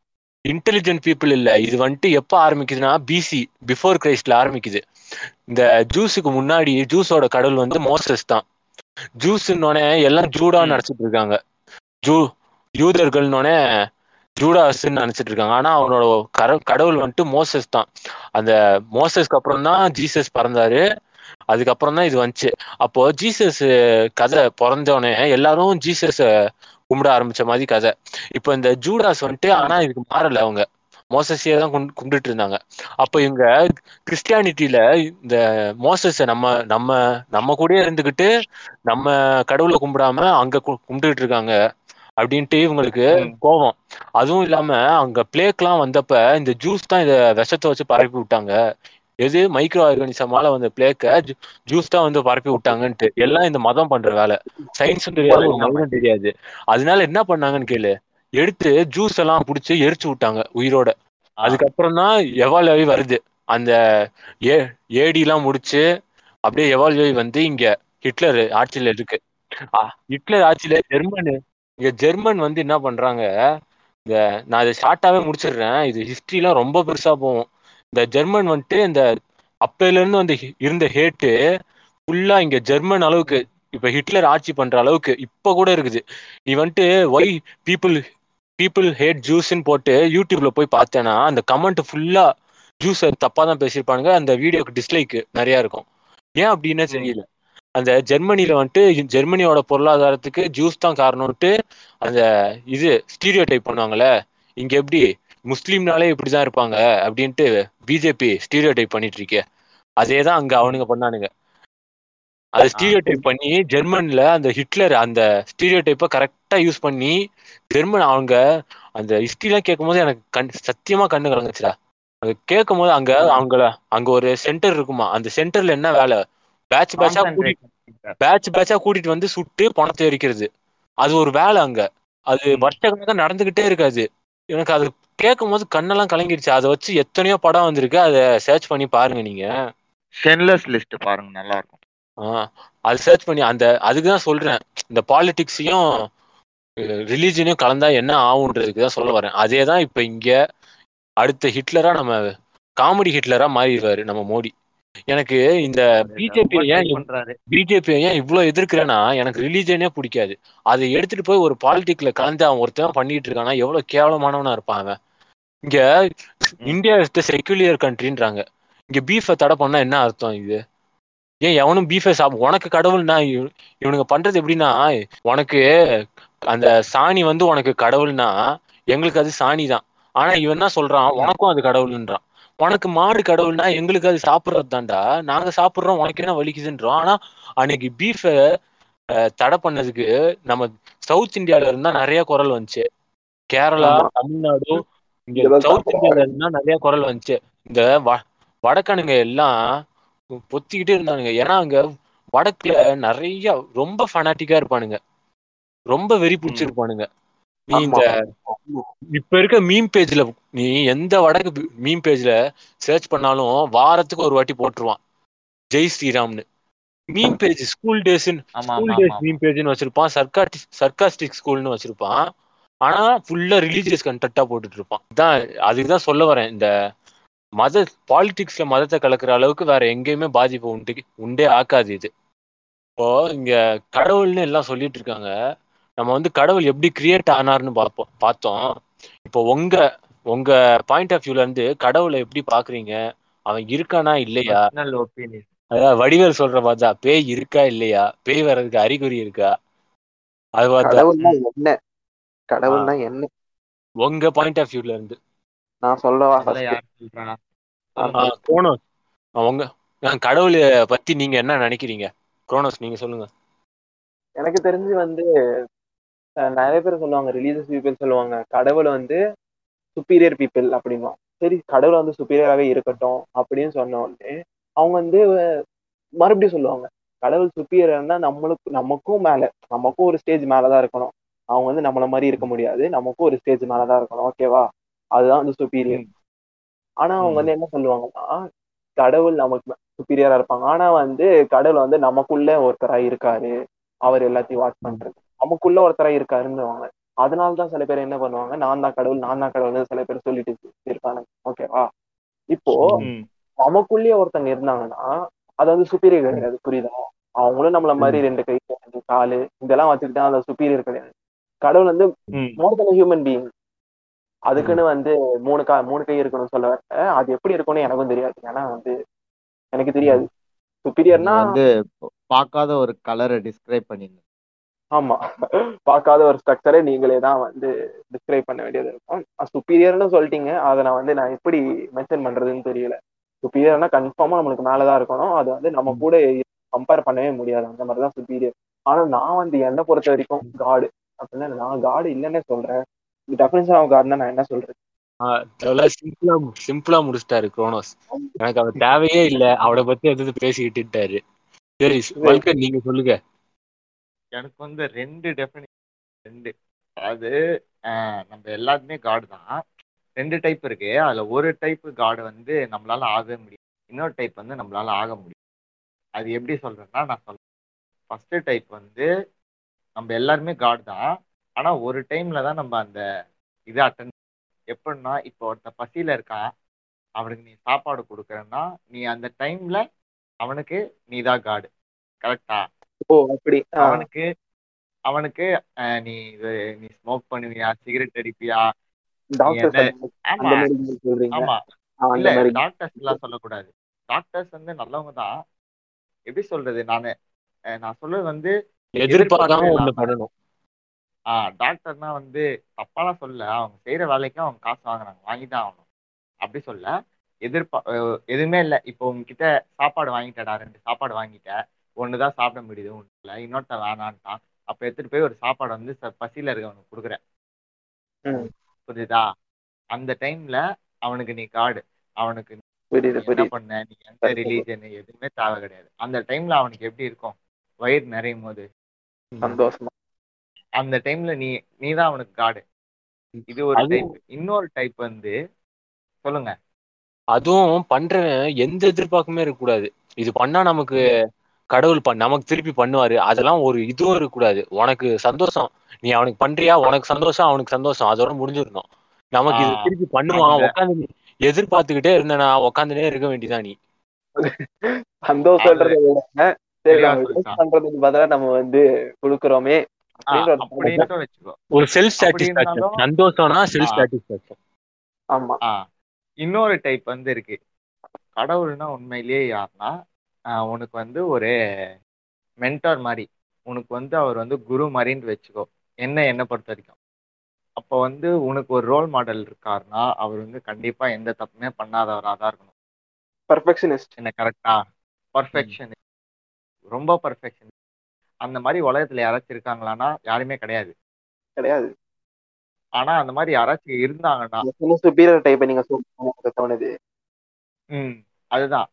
இன்டெலிஜென்ட் பீப்புள் இல்ல, இது வந்துட்டு எப்ப ஆரம்பிக்குதுன்னா பிசி பிஃபோர் கிரைஸ்ட்ல ஆரம்பிக்குது. இந்த ஜூஸுக்கு முன்னாடி ஜூஸோட கடவுள் வந்து மோசஸ் தான். ஜூஸ்ன்னொடனே எல்லாம் ஜூடா நினைச்சிட்டு இருக்காங்க, ஜூ யூதர்கள்னொடனே ஜூடாஸ்ன்னு நினைச்சிட்டு இருக்காங்க. ஆனா அவனோட கர கடவுள் வந்துட்டு மோசஸ் தான். அந்த மோசஸ்க்கு அப்புறம் தான் ஜீசஸ் பிறந்தாரு, அதுக்கப்புறம் தான் இது வந்துச்சு. அப்போ ஜீசஸ் கதை பிறந்தோடனே எல்லாரும் ஜீசஸ கும்பிட ஆரம்பிச்ச மாதிரி கதை. இப்போ இந்த ஜூடாஸ் வந்துட்டு, ஆனா இதுக்கு மாறல, அவங்க மோசஸே தான் கும்பிட்டு இருந்தாங்க. அப்போ இவங்க கிறிஸ்டியானிட்டியில இந்த மோசஸ நம்ம நம்ம நம்ம கூட இருந்துகிட்டு நம்ம கடவுளை கும்பிடாம அங்க கும்பிட்டுக்கிட்டு இருக்காங்க அப்படின்ட்டு இவங்களுக்கு கோபம். அதுவும் இல்லாம அங்க பிளேக்லாம் வந்தப்ப இந்த ஜூஸ் தான் இதை விஷத்தை வச்சு பரப்பி விட்டாங்க, எது மைக்ரோ ஆர்கானிசமால வந்து பிளேக்க ஜூஸ் தான் வந்து பரப்பி விட்டாங்கன்ட்டு எல்லாம் இந்த மதம் பண்ற வேலை. சயின்ஸும் தெரியாது, மதமும் தெரியாது. அதனால என்ன பண்ணாங்கன்னு கேளு, எடுத்து ஜூஸ் எல்லாம் பிடிச்சி எரிச்சு விட்டாங்க உயிரோட. அதுக்கப்புறம் தான் எவால்வி வருது, அந்த ஏ ஏடி எல்லாம் முடிச்சு அப்படியே எவால்வி வந்து இங்க ஹிட்லர் ஆட்சியில இருக்கு. ஹிட்லர் ஆட்சியில ஜெர்மன், இங்க ஜெர்மன் வந்து என்ன பண்றாங்க, இந்த நான் இதை ஷார்ட்டாவே முடிச்சிடுறேன், இது ஹிஸ்டரிலாம் ரொம்ப பெருசா போகும். இந்த ஜெர்மன் வந்துட்டு இந்த அப்பையில இருந்து வந்து இருந்த ஹேட்டு ஃபுல்லா இங்க ஜெர்மன் அளவுக்கு இப்ப ஹிட்லர் ஆட்சி பண்ற அளவுக்கு இப்ப கூட இருக்குது. நீ வந்துட்டு ஒய் பீப்புள் பீப்புள் ஹேட் ஜூஸ்ன்னு போட்டு யூடியூப்ல போய் பார்த்தேன்னா அந்த கமெண்ட் ஃபுல்லா ஜூஸ் தப்பா தான் பேசியிருப்பானுங்க. அந்த வீடியோக்கு டிஸ்லைக் நிறைய இருக்கும். ஏன் அப்படின்னா தெரியல. அந்த ஜெர்மனியில வந்துட்டு ஜெர்மனியோட பொருளாதாரத்துக்கு ஜூஸ் தான் காரணம்ட்டு அந்த இது ஸ்டீரியோ டைப் பண்ணுவாங்களே, இங்க எப்படி முஸ்லீம்னாலே இப்படிதான் இருப்பாங்க அப்படின்ட்டு பிஜேபி ஸ்டீரியோ டைப் பண்ணிட்டு இருக்கே, அதே தான் அங்க அவனுங்க பண்ணானுங்க. அதை ஸ்டீரியோ டைப் பண்ணி ஜெர்மன்ல அந்த ஹிட்லர் அந்த ஸ்டீரியோ டைப்பை கரெக்டா யூஸ் பண்ணி ஜெர்மன் அவங்க அந்த ஹிஸ்டரிலாம் கேட்கும் போது எனக்கு கண் சத்தியமா கண்ணு கலங்குச்சுடா. அங்க கேட்கும் போது அங்க அவங்கள அங்க ஒரு சென்டர் இருக்குமா, அந்த சென்டர்ல என்ன வேலை, பேட்ச் பேட்சா கூட்டிட்டு பேட்ச் பேட்சா கூட்டிட்டு வந்து சுட்டு பணத்தை எரிக்கிறது. அது ஒரு வேலை அங்க, அது வருஷக்கணக்காக நடந்துகிட்டே இருக்காது. எனக்கு அது கேட்கும் போது கண்ணெல்லாம் கலங்கிடுச்சு. அதை வச்சு எத்தனையோ படம் வந்திருக்கு, அதை சர்ச் பண்ணி பாருங்க நீங்க, சென்லெஸ் லிஸ்ட் பாருங்க, நல்லா இருக்கும். ஆஹ் அது சர்ச் பண்ணி அந்த அதுக்குதான் சொல்றேன், இந்த பாலிடிக்ஸையும் ரிலீஜனையும் கலந்தா என்ன ஆகுன்றதுக்கு தான் சொல்ல வரேன். அதே தான் இப்ப இங்க அடுத்த ஹிட்லரா, நம்ம காமெடி ஹிட்லரா மாறிடுவாரு நம்ம மோடி. எனக்கு இந்த பிஜேபி ஏன் பிஜேபி ஏன் இவ்வளவு எதிர்க்கிறேன்னா, எனக்கு ரிலீஜனே பிடிக்காது, அதை எடுத்துட்டு போய் ஒரு பாலிடிக்ஸ்ல கலந்து அவன் ஒருத்தன் பண்ணிட்டு இருக்கான்னா எவ்வளவு கேவலமானவனா இருப்பான் அவன். இங்க இந்தியா இஸ் த செக்யூலியர் கண்ட்ரின்றாங்க, இங்க பீஃபை தடை பண்ணா என்ன அர்த்தம்? இது ஏன் எவனும் பீஃபை சாப்பிடும், உனக்கு கடவுள்னா இவனுங்க பண்றது எப்படின்னா, உனக்கு அந்த சாணி வந்து உனக்கு கடவுள்னா எங்களுக்கு அது சாணி தான். ஆனா இவன் தான் சொல்றான், உனக்கும் அது கடவுள்ன்றான். உனக்கு மாடு கடவுள்னா எங்களுக்கு அது சாப்பிட்றது தான்டா, நாங்க சாப்பிட்றோம் உனக்கு என்ன வலிக்குதுன்றோம். ஆனா அன்னைக்கு பீஃபை தடை பண்ணதுக்கு நம்ம சவுத் இந்தியால இருந்தா நிறைய குரல் வந்துச்சு, கேரளா, தமிழ்நாடு, இங்க சவுத் இந்தியால இருந்தா நிறைய குரல் வந்துச்சு. இந்த வ வடக்கனுங்க எல்லாம் பொத்திக்கிட்டே இருந்தானுங்க. ஏன்னா அங்க வடக்குல நிறைய ரொம்ப ஃபனாட்டிக்கா இருப்பானுங்க, ரொம்ப வெறி பிடிச்சிருப்பானுங்க. நீ இந்த இப்ப இருக்க மீம் பேஜ்ல, நீ எந்த வடக்கு மீம் பேஜ்ல சர்ச் பண்ணாலும் வாரத்துக்கு ஒரு வாட்டி போட்டுருவான் ஜெய் ஸ்ரீராம்னு. Meme page school days school days meme பேஜ்னு வச்சிருப்பான், சர்காஸ்டிக் சர்காஸ்டிக் ஸ்கூல்னு வச்சிருப்பான். ஆனா ஃபுல்லா ரிலீஜியஸ் கண்டென்ட்டா போட்டுட்டு இருப்பான். இதான் அதுக்குதான் சொல்ல வரேன், இந்த மத பாலிடிக்ஸ்ல மதத்தை கலக்குற அளவுக்கு வேற எங்கேயுமே பாதிப்பு உண்டு உண்டே ஆக்காது இது. இப்போ இங்க கடவுள்னு எல்லாம் சொல்லிட்டு இருக்காங்க, நம்ம வந்து கடவுள் எப்படி கிரியேட் ஆனார்னு பார்ப்போம் பார்த்தோம். இப்போ உங்க உங்க பாயிண்ட் ஆஃப் வியூல இருந்து கடவுளை எப்படி பாக்குறீங்க, அவன் இருக்கானா இல்லையா? அதாவது வடிவேல் சொல்ற பார்த்தா பேய் இருக்கா இல்லையா, பேய் வர்றதுக்கு அறிகுறி இருக்கா, அது பார்த்தா கடவுள்னா என்ன உங்க பாயிண்ட் ஆஃப் வியூல இருந்து? நான் சொல்லவா குரோனோஸ், உங்க கடவுளை பத்தி நீங்க என்ன நினைக்கிறீங்க குரோனோஸ், நீங்க சொல்லுங்க. எனக்கு தெரிஞ்சு வந்து நிறைய பேர் சொல்லுவாங்க, ரிலீஜியஸ் பீப்புள் சொல்லுவாங்க கடவுளை வந்து சுப்பீரியர் பீப்புள் அப்படின்னா. சரி, கடவுளை வந்து சுப்பீரியராகவே இருக்கட்டும் அப்படின்னு சொன்ன உடனே அவங்க வந்து மறுபடியும் சொல்லுவாங்க கடவுள் சுப்பீரியர்னா நம்மளுக்கு நமக்கும் மேல, நமக்கும் ஒரு ஸ்டேஜ் மேலதான் இருக்கணும். அவங்க வந்து நம்மள மாதிரி இருக்க முடியாது, நமக்கும் ஒரு ஸ்டேஜ் மேலதான் இருக்கணும், ஓகேவா? அதுதான் வந்து சுப்பீரியர். ஆனா அவங்க வந்து என்ன சொல்லுவாங்கன்னா கடவுள் நமக்கு சுப்பீரியரா இருப்பாங்க, ஆனா வந்து கடவுள் வந்து நமக்குள்ள ஒருத்தராய் இருக்காரு, அவர் எல்லாத்தையும் வாட்ச் பண்றது, நமக்குள்ள ஒருத்தராய் இருக்காருன்னுவாங்க. அதனாலதான் சில பேர் என்ன பண்ணுவாங்க, நான் தான் கடவுள் நான் தான் கடவுள்னு சில பேர் சொல்லிட்டு இருக்காங்க, ஓகேவா? இப்போ நமக்குள்ளேயே ஒருத்தங்க இருந்தாங்கன்னா அது வந்து சுப்பீரியர் கிடையாது, புரியுதா? அவங்களும் நம்மள மாதிரி ரெண்டு கை ரெண்டு காலு இதெல்லாம் வச்சுக்கிட்டா அந்த சுப்பீரியர் கிடையாது. கடவுள் வந்து மோர் தென் ஹியூமன் பீயிங், அதுக்குன்னு வந்து மூணு கா மூணு கை இருக்கணும்னு சொல்ல அது எப்படி இருக்கும்னு எனக்கும் தெரியாது. ஏன்னா வந்து எனக்கு தெரியாது சுப்பீரியர்னா வந்து பார்க்காத ஒரு கலரை டிஸ்கிரைப் பண்ணிருந்தேன். ஆமா, பார்க்காத ஒரு ஸ்ட்ரக்சரை நீங்களே தான் வந்து டிஸ்கிரைப் பண்ண வேண்டியது இருக்கும். சுப்பீரியர்னு சொல்லிட்டீங்க, அதை நான் வந்து நான் எப்படி மென்ஷன் பண்றதுன்னு தெரியல. சுப்பீரியர்னா கன்ஃபார்மா நம்மளுக்கு மேலதான் இருக்கணும், அது வந்து நம்ம கூட கம்பேர் பண்ணவே முடியாது, அந்த மாதிரிதான் சுப்பீரியர். ஆனா நான் வந்து என்னை பொறுத்த வரைக்கும் காடு அப்படின்னா நான் காடு இல்லைன்னே சொல்றேன். என்ன சொல்றேன், சிம்பிளா முடிச்சிட்டாரு குரோனோஸ், எனக்கு அவர் தேவையே இல்ல, அவளை பத்தி எது பேசிக்கிட்டுட்டாரு. சரி வல்கர், நீங்க சொல்லுங்க. எனக்கு வந்து ரெண்டு டெஃபினிஷன், ரெண்டு அது நம்ம எல்லாருமே காட் தான். ரெண்டு டைப் இருக்கு, அதுல ஒரு டைப் காட் வந்து நம்மளால ஆக முடியும், இன்னொரு டைப் வந்து நம்மளால ஆக முடியும். அது எப்படி சொல்றேன்னா, நான் சொல்றேன் ஃபர்ஸ்ட் டைப் வந்து நம்ம எல்லாருமே காட் தான், ஆனா ஒரு டைம்ல தான் நம்ம அந்த இதை அட்டன். எப்படின்னா, இப்போ ஒருத்த பசியில இருக்கான், அவனுக்கு நீ சாப்பாடு கொடுக்குறன்னா நீ அந்த டைம்ல அவனுக்கு நீதான் காடு, கரெக்டா? ஓ, அப்படி அவனுக்கு அவனுக்கு நீ இது நீ ஸ்மோக் பண்ணுவியா, சிகரெட் அடிப்பியா, ஆமா இல்ல டாக்டர்ஸ் எல்லாம் சொல்லக்கூடாது, டாக்டர்ஸ் வந்து நல்லவங்க தான். எப்படி சொல்றது, நானு நான் சொல்றது வந்து எதிர்பார்க்காம ஆஹ் டாக்டர்னா வந்து தப்பாலாம் சொல்ல, அவங்க செய்யற வேலைக்கும் அவங்க காசு வாங்குறாங்க, வாங்கிதான் ஆகணும். அப்படி சொல்ல எதிர்பா எதுவுமே இல்லை. இப்போ உங்ககிட்ட சாப்பாடு வாங்கிட்டடா, ரெண்டு சாப்பாடு வாங்கிட்டேன், ஒண்ணுதான் சாப்பிட முடியுது, ஒண்ணு இல்லை, இன்னொருத்த வேணான்ட்டான், அப்ப எடுத்துட்டு போய் ஒரு சாப்பாடு வந்து பசியில இருக்கவனுக்கு கொடுக்குறேன், புரியுதா? அந்த டைம்ல அவனுக்கு நீ காடு, அவனுக்கு என்ன பண்ண, நீ எந்த ரிலீஜன் எதுவுமே தேவை கிடையாது. அந்த டைம்ல அவனுக்கு எப்படி இருக்கும், வயிறு நிறையும் போது சந்தோஷமா, அந்த டைம்ல நீ நீதான் அவனுக்கு காடு. இது ஒரு டைப். இன்னொரு டைப் வந்து சொல்லுங்க, அதுவும் பண்றவன் எந்த எதிர்பார்க்குமே இருக்க கூடாது, இது பண்ணா நமக்கு கடவுள் பண்ண நமக்கு திருப்பி பண்ணுவாரு, அதெல்லாம் ஒரு இதுவும் இருக்கக்கூடாது. உனக்கு சந்தோஷம், நீ அவனுக்கு பண்றியா, உனக்கு சந்தோஷம் அவனுக்கு சந்தோஷம், அதோட முடிஞ்சிடணும். நமக்கு இது திருப்பி பண்ணுவான் உட்காந்து எதிர்பார்த்துக்கிட்டே இருந்தனா உட்காந்துட்டே இருக்க வேண்டியதான். நீ சந்தோஷம் பதிலா நம்ம வந்து கொடுக்குறோமே இன்னொரு டைப் வந்து இருக்கு. கடவுள்னா உண்மையிலேயே யாருன்னா, உனக்கு வந்து ஒரு மென்டார் மாதிரி, உனக்கு வந்து அவர் வந்து குரு மாதிரின்னு வச்சுக்கோ, என்ன என்ன பொறுத்த வரைக்கும். அப்போ வந்து உனக்கு ஒரு ரோல் மாடல் இருக்காருன்னா அவர் வந்து கண்டிப்பா எந்த தப்புமே பண்ணாதவராக தான் இருக்கணும். பர்ஃபெக்ஷனிஸ்ட் என்ன கரெக்டா? பர்ஃபெக்ஷன், ரொம்ப பர்ஃபெக்ஷன். அந்த மாதிரி உலகத்துல யாராச்சும் இருக்காங்களான்னா யாருமே கிடையாது கிடையாது. ஆனா அந்த மாதிரி யாராச்சும் இருந்தாங்கன்னா ம் அதுதான்.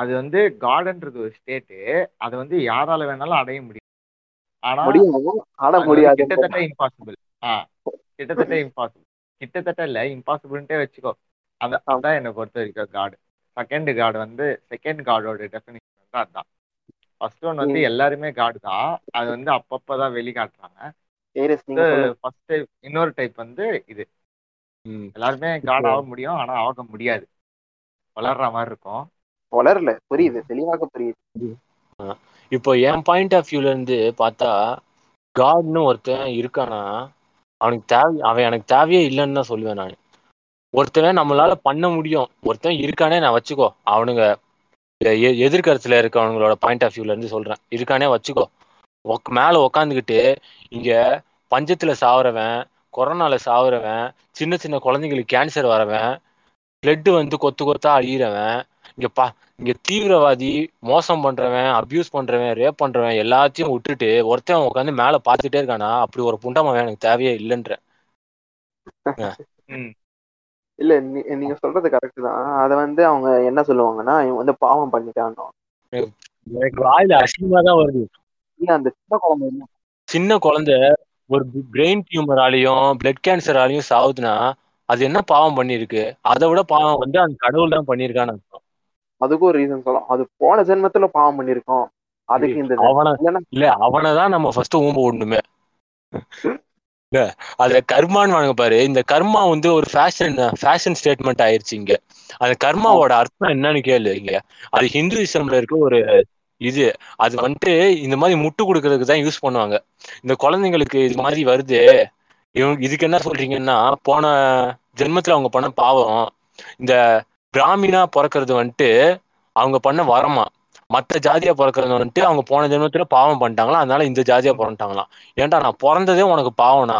அது வந்து கார்டன்றது ஒரு ஸ்டேட்டு, அது வந்து யாரால வேணாலும் அடைய முடியும். ஆனா கிட்டத்தட்ட இம்பாசிபிள். ஆஹ் கிட்டத்தட்ட இம்பாசிபிள், கிட்டத்தட்ட இல்ல இம்பாசிபிள்ன்ட்டே வச்சுக்கோ. அந்த அதுதான் என்னை பொறுத்த வரைக்கும் கார்டு. செகண்ட் கார்டு வந்து செகண்ட் கார்டோட டெஃபினேஷன் வந்து அதுதான். ஃபர்ஸ்ட் ஒன் வந்து எல்லாருமே கார்டு தான், அது வந்து அப்பப்பதான் வெளிக்காட்டுறாங்க. ஃபர்ஸ்ட் டைப் இன்னொரு டைப் வந்து இது எல்லாருமே கார்டு ஆக முடியும், ஆனா ஆக முடியாது, வளர்ற மாதிரி இருக்கும். வளரல புரியுது, தெளிவாக புரியுது. இப்போ என் பாயிண்ட் ஆஃப் வியூல இருந்து பார்த்தா காட்னு ஒருத்தன் இருக்கானா அவனுக்கு தேவை, அவன் எனக்கு தேவையே இல்லைன்னு தான் சொல்லுவேன் நான். ஒருத்தவ நம்மளால பண்ண முடியும், ஒருத்தன் இருக்கானே நான் வச்சுக்கோ, அவனுங்க எதிர்கருத்துல இருக்கவங்களோட பாயிண்ட் ஆஃப் வியூல இருந்து சொல்றேன், இருக்கானே வச்சுக்கோ. மேல உக்காந்துக்கிட்டு இங்க பஞ்சத்துல சாவறவன், கொரோனால சாவறவன், சின்ன சின்ன குழந்தைங்களுக்கு கேன்சர் வரவன், பிளட்டு வந்து கொத்து கொத்தா அழியிறவன், இங்க பா இங்க தீவிரவாதி, மோசம் பண்றவன், அபியூஸ் பண்றவன், ரேப் பண்றவன் எல்லாத்தையும் விட்டுட்டு ஒருத்தன் உட்காந்து மேல பாத்துட்டே இருக்கானா அப்படி ஒரு புண்டமாவன் எனக்கு தேவையே இல்லைன்ற. இல்ல நீங்க சொல்றது கரெக்ட் தான். அத வந்து அவங்க என்ன சொல்லுவாங்கன்னா வந்து பாவம் பண்ணிட்டான். எனக்கு வாயில அசிங்கமாதான் வருது. இல்ல அந்த சின்ன குழந்தை சின்ன குழந்தை ஒரு பிரெயின் டியூமராலையும் பிளட் கேன்சராலையும் சாவுதுன்னா அது என்ன பாவம் பண்ணிருக்கு? அதை விட பாவம் வந்து அந்த கடவுள் தான் பண்ணிருக்கான்னு அர்த்தம். அதுக்கும் ஒரு ரீசன் சொல்லலாம், அது போன ஜென்மத்துல பாவம் பண்ணிருக்கோம், அதுக்கு இந்த அவனை இல்ல அவனைதான் நம்ம ஃபர்ஸ்ட் ஊம்ப விடணுமே. இல்ல அத கர்மான்னு வாங்க பாரு, இந்த கர்மா வந்து ஒரு ஃபேஷன் ஃபேஷன் ஸ்டேட்மெண்ட் ஆயிருச்சு இங்க. அந்த கர்மாவோட அர்த்தம் என்னன்னு கேளு இங்க. அது ஹிந்துவிசம்ல இருக்க ஒரு இது, அது வந்துட்டு இந்த மாதிரி முட்டு கொடுக்கறதுக்கு தான் யூஸ் பண்ணுவாங்க. இந்த குழந்தைங்களுக்கு இது மாதிரி வருது, இவங்க இதுக்கு என்ன சொல்றீங்கன்னா போன ஜென்மத்துல அவங்க பண்ண பாவம், இந்த பிராமினா பிறக்கிறது வந்துட்டு அவங்க பண்ண வரமா, மற்ற ஜாதியா பிறக்கிறது வந்துட்டு அவங்க போன ஜென்மத்துல பாவம் பண்ணிட்டாங்களா அதனால இந்த ஜாதியா பிறந்துட்டாங்களாம். ஏன்டா நான் பிறந்ததே உனக்கு பாவம்னா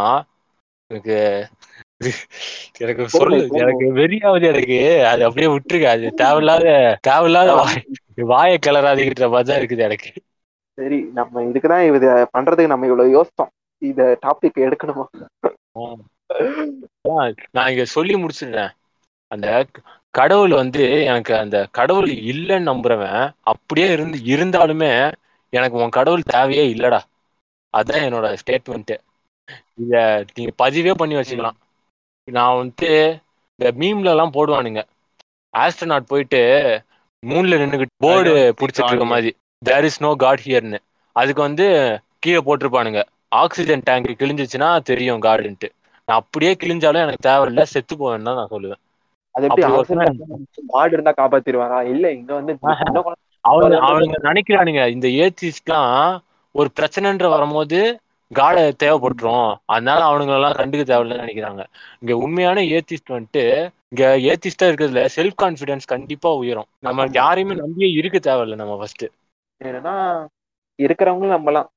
எனக்கு எனக்கு சொல்லு, எனக்கு வெறியாவது எனக்கு, அது அப்படியே விட்டுருக்கு, அது தேவையில்லாத தேவையில்லாத வாயை கிளறாதிக்கிற மாதிரி தான் இருக்குது எனக்கு. சரி நம்ம இதுக்குதான் இது பண்றதுக்கு நம்ம இவ்வளவு யோசித்தோம், இத டாபிக் எடுக்கணுமா? நான் இங்க சொல்லி முடிச்சிடுறேன். அந்த கடவுள் வந்து எனக்கு அந்த கடவுள் இல்லைன்னு நம்புறவன் அப்படியே இருந்து இருந்தாலுமே எனக்கு உன் கடவுள் தேவையே இல்லடா, அதுதான் என்னோட ஸ்டேட்மெண்ட். இத நீங்க பதிவே பண்ணி வச்சுக்கலாம். நான் வந்துட்டு இந்த மீம்ல எல்லாம் போடுவானுங்க, ஆஸ்ட்ரோநாட் போயிட்டு மூணுல நின்றுக்கிட்டு போர்டு பிடிச்சிட்டு இருக்க மாதிரி தேர் இஸ் நோ காட் ஹியர்னு, அதுக்கு வந்து கீழே போட்டிருப்பானுங்க ஆக்சிஜன் டேங்க் கிழிஞ்சிச்சுன்னா தெரியும் காடுன்ட்டு. நான் அப்படியே கிழிஞ்சாலும் எனக்கு தேவையில்லை, செத்து போவேன்னு தான் நான் சொல்லுவேன். அவனுங்க நினைக்கிறானுங்க இந்த ஏத்திஸ்ட்லாம் ஒரு பிரச்சனைன்ற வரும்போது காடை தேவைப்பட்டுரும் அதனால அவனுங்க எல்லாம் கண்டுக்க தேவையில்லைன்னு நினைக்கிறாங்க. இங்க உண்மையான ஏத்திஸ்ட் வந்துட்டு இங்க ஏத்திஸ்டா இருக்கிறதுல செல்ஃப் கான்பிடன்ஸ் கண்டிப்பா உயரும். நம்ம யாரையுமே நம்பியே இருக்க தேவையில்லை. நம்ம ஃபர்ஸ்ட் ஏன்னா இருக்கிறவங்களும் நம்பலாம்,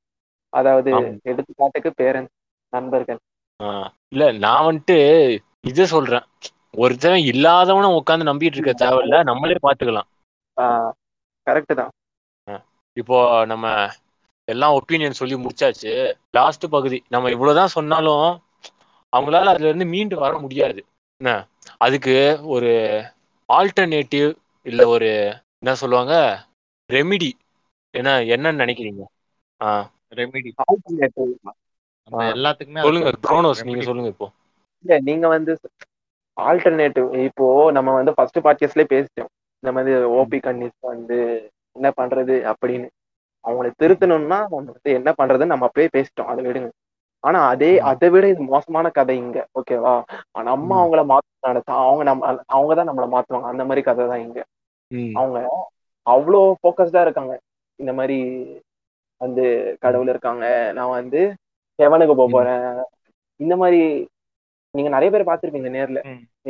அதாவது எடுத்துக்காட்டுக்கு பேரண்ட்ஸ், நண்பர்கள். ஆஹ் இல்ல நான் வந்துட்டு இதை சொல்றேன், ஒருத்தவன் இல்லாதவன உட்காந்து நம்பிட்டு இருக்க தேவையில்ல, நம்மளே பாத்துக்கலாம். கரெக்ட் தான். இப்போ நம்ம எல்லாம் ஒப்பீனியன் சொல்லி முடிச்சாச்சு. லாஸ்ட் பகுதி நம்ம இவ்வளவுதான் சொன்னாலும் அவங்களால அதுல இருந்து மீண்டு வர முடியாது. என்ன அதுக்கு ஒரு ஆல்டர்னேட்டிவ் இல்ல ஒரு என்ன சொல்லுவாங்க ரெமிடி என்ன என்னன்னு நினைக்கிறீங்க? ஆஹ் ரெமிடி எல்லாத்துக்குமே சொல்லுங்க க்ரோனோஸ், நீங்க சொல்லுங்க. இப்போ இல்ல நீங்க வந்து ஆல்டர்னேட்டிவ், இப்போ நம்ம வந்து ஃபர்ஸ்ட் பாட்காஸ்ட்லயே பேசிட்டோம் இந்த மாதிரி ஓபி கன்னிஸ் வந்து என்ன பண்றது அப்படின்னு. அவங்களை திருத்தணும்னா நம்ம வந்து என்ன பண்றதுன்னு நம்ம அப்படியே பேசிட்டோம், அதை விடுங்க. ஆனா அதே அதை விட இது மோசமான கதை இங்க, ஓகேவா? நம்ம அவங்கள மாத்த நடத்தா அவங்க நம்ம அவங்கதான் நம்மளை மாத்துவாங்க, அந்த மாதிரி கதை தான் இங்க. அவங்க அவ்வளோ ஃபோக்கஸ்டா இருக்காங்க இந்த மாதிரி வந்து கடவுள் இருக்காங்க, நான் வந்து ஹெவனுக்கு போக போறேன் இந்த மாதிரி. நீங்க நிறைய பேர் பாத்துருப்பீங்க நேர்ல.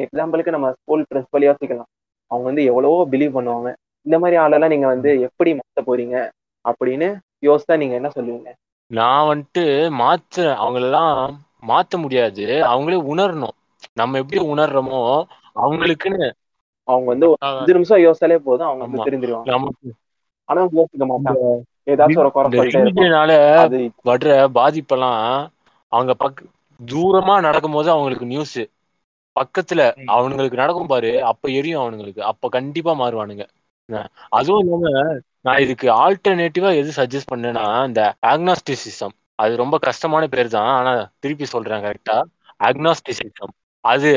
எக்ஸாம்பிளுக்கு நம்ம ஸ்கூல் பிரின்சிபல் யோசிக்கலாம், அவங்க வந்து எவ்வளவோ பிலீவ் பண்ணுவாங்க. இந்த மாதிரி ஆளெல்லாம் நீங்க வந்து எப்படி மாத்த போறீங்க அப்படின்னு யோசிச்சா நீங்க என்ன சொல்லுவீங்க? நான் வந்துட்டு மாத்த அவங்களெல்லாம் மாற்ற முடியாது, அவங்களே உணரணும். நம்ம எப்படி உணர்றோமோ அவங்களுக்குன்னு அவங்க வந்து ஒரு அஞ்சு நிமிஷம் யோசிச்சாலே போதும், அவங்க வந்து தெரிஞ்சிருவாங்க. ஆனா யோசிக்க மாட்டாங்க. ஏதாச்சும் ஒரு குறைபாடுனால வர்ற பாதிப்பெல்லாம் அவங்க பக் தூரமா நடக்கும் போது அவங்களுக்கு நியூஸ், பக்கத்துல அவனுங்களுக்கு நடக்கும் பாரு, அப்ப எரியும் அவனுங்களுக்கு, அப்ப கண்டிப்பா மாறுவானுங்க. அதுவும் இல்லாம நான் இதுக்கு ஆல்டர்னேட்டிவா எது சஜஸ்ட் பண்ணேன்னா, இந்த அக்னாஸ்டிசிசம். அது ரொம்ப கஷ்டமான பேர் தான், ஆனா திருப்பி சொல்றேன் கரெக்டா, அக்னாஸ்டிசிசம். அது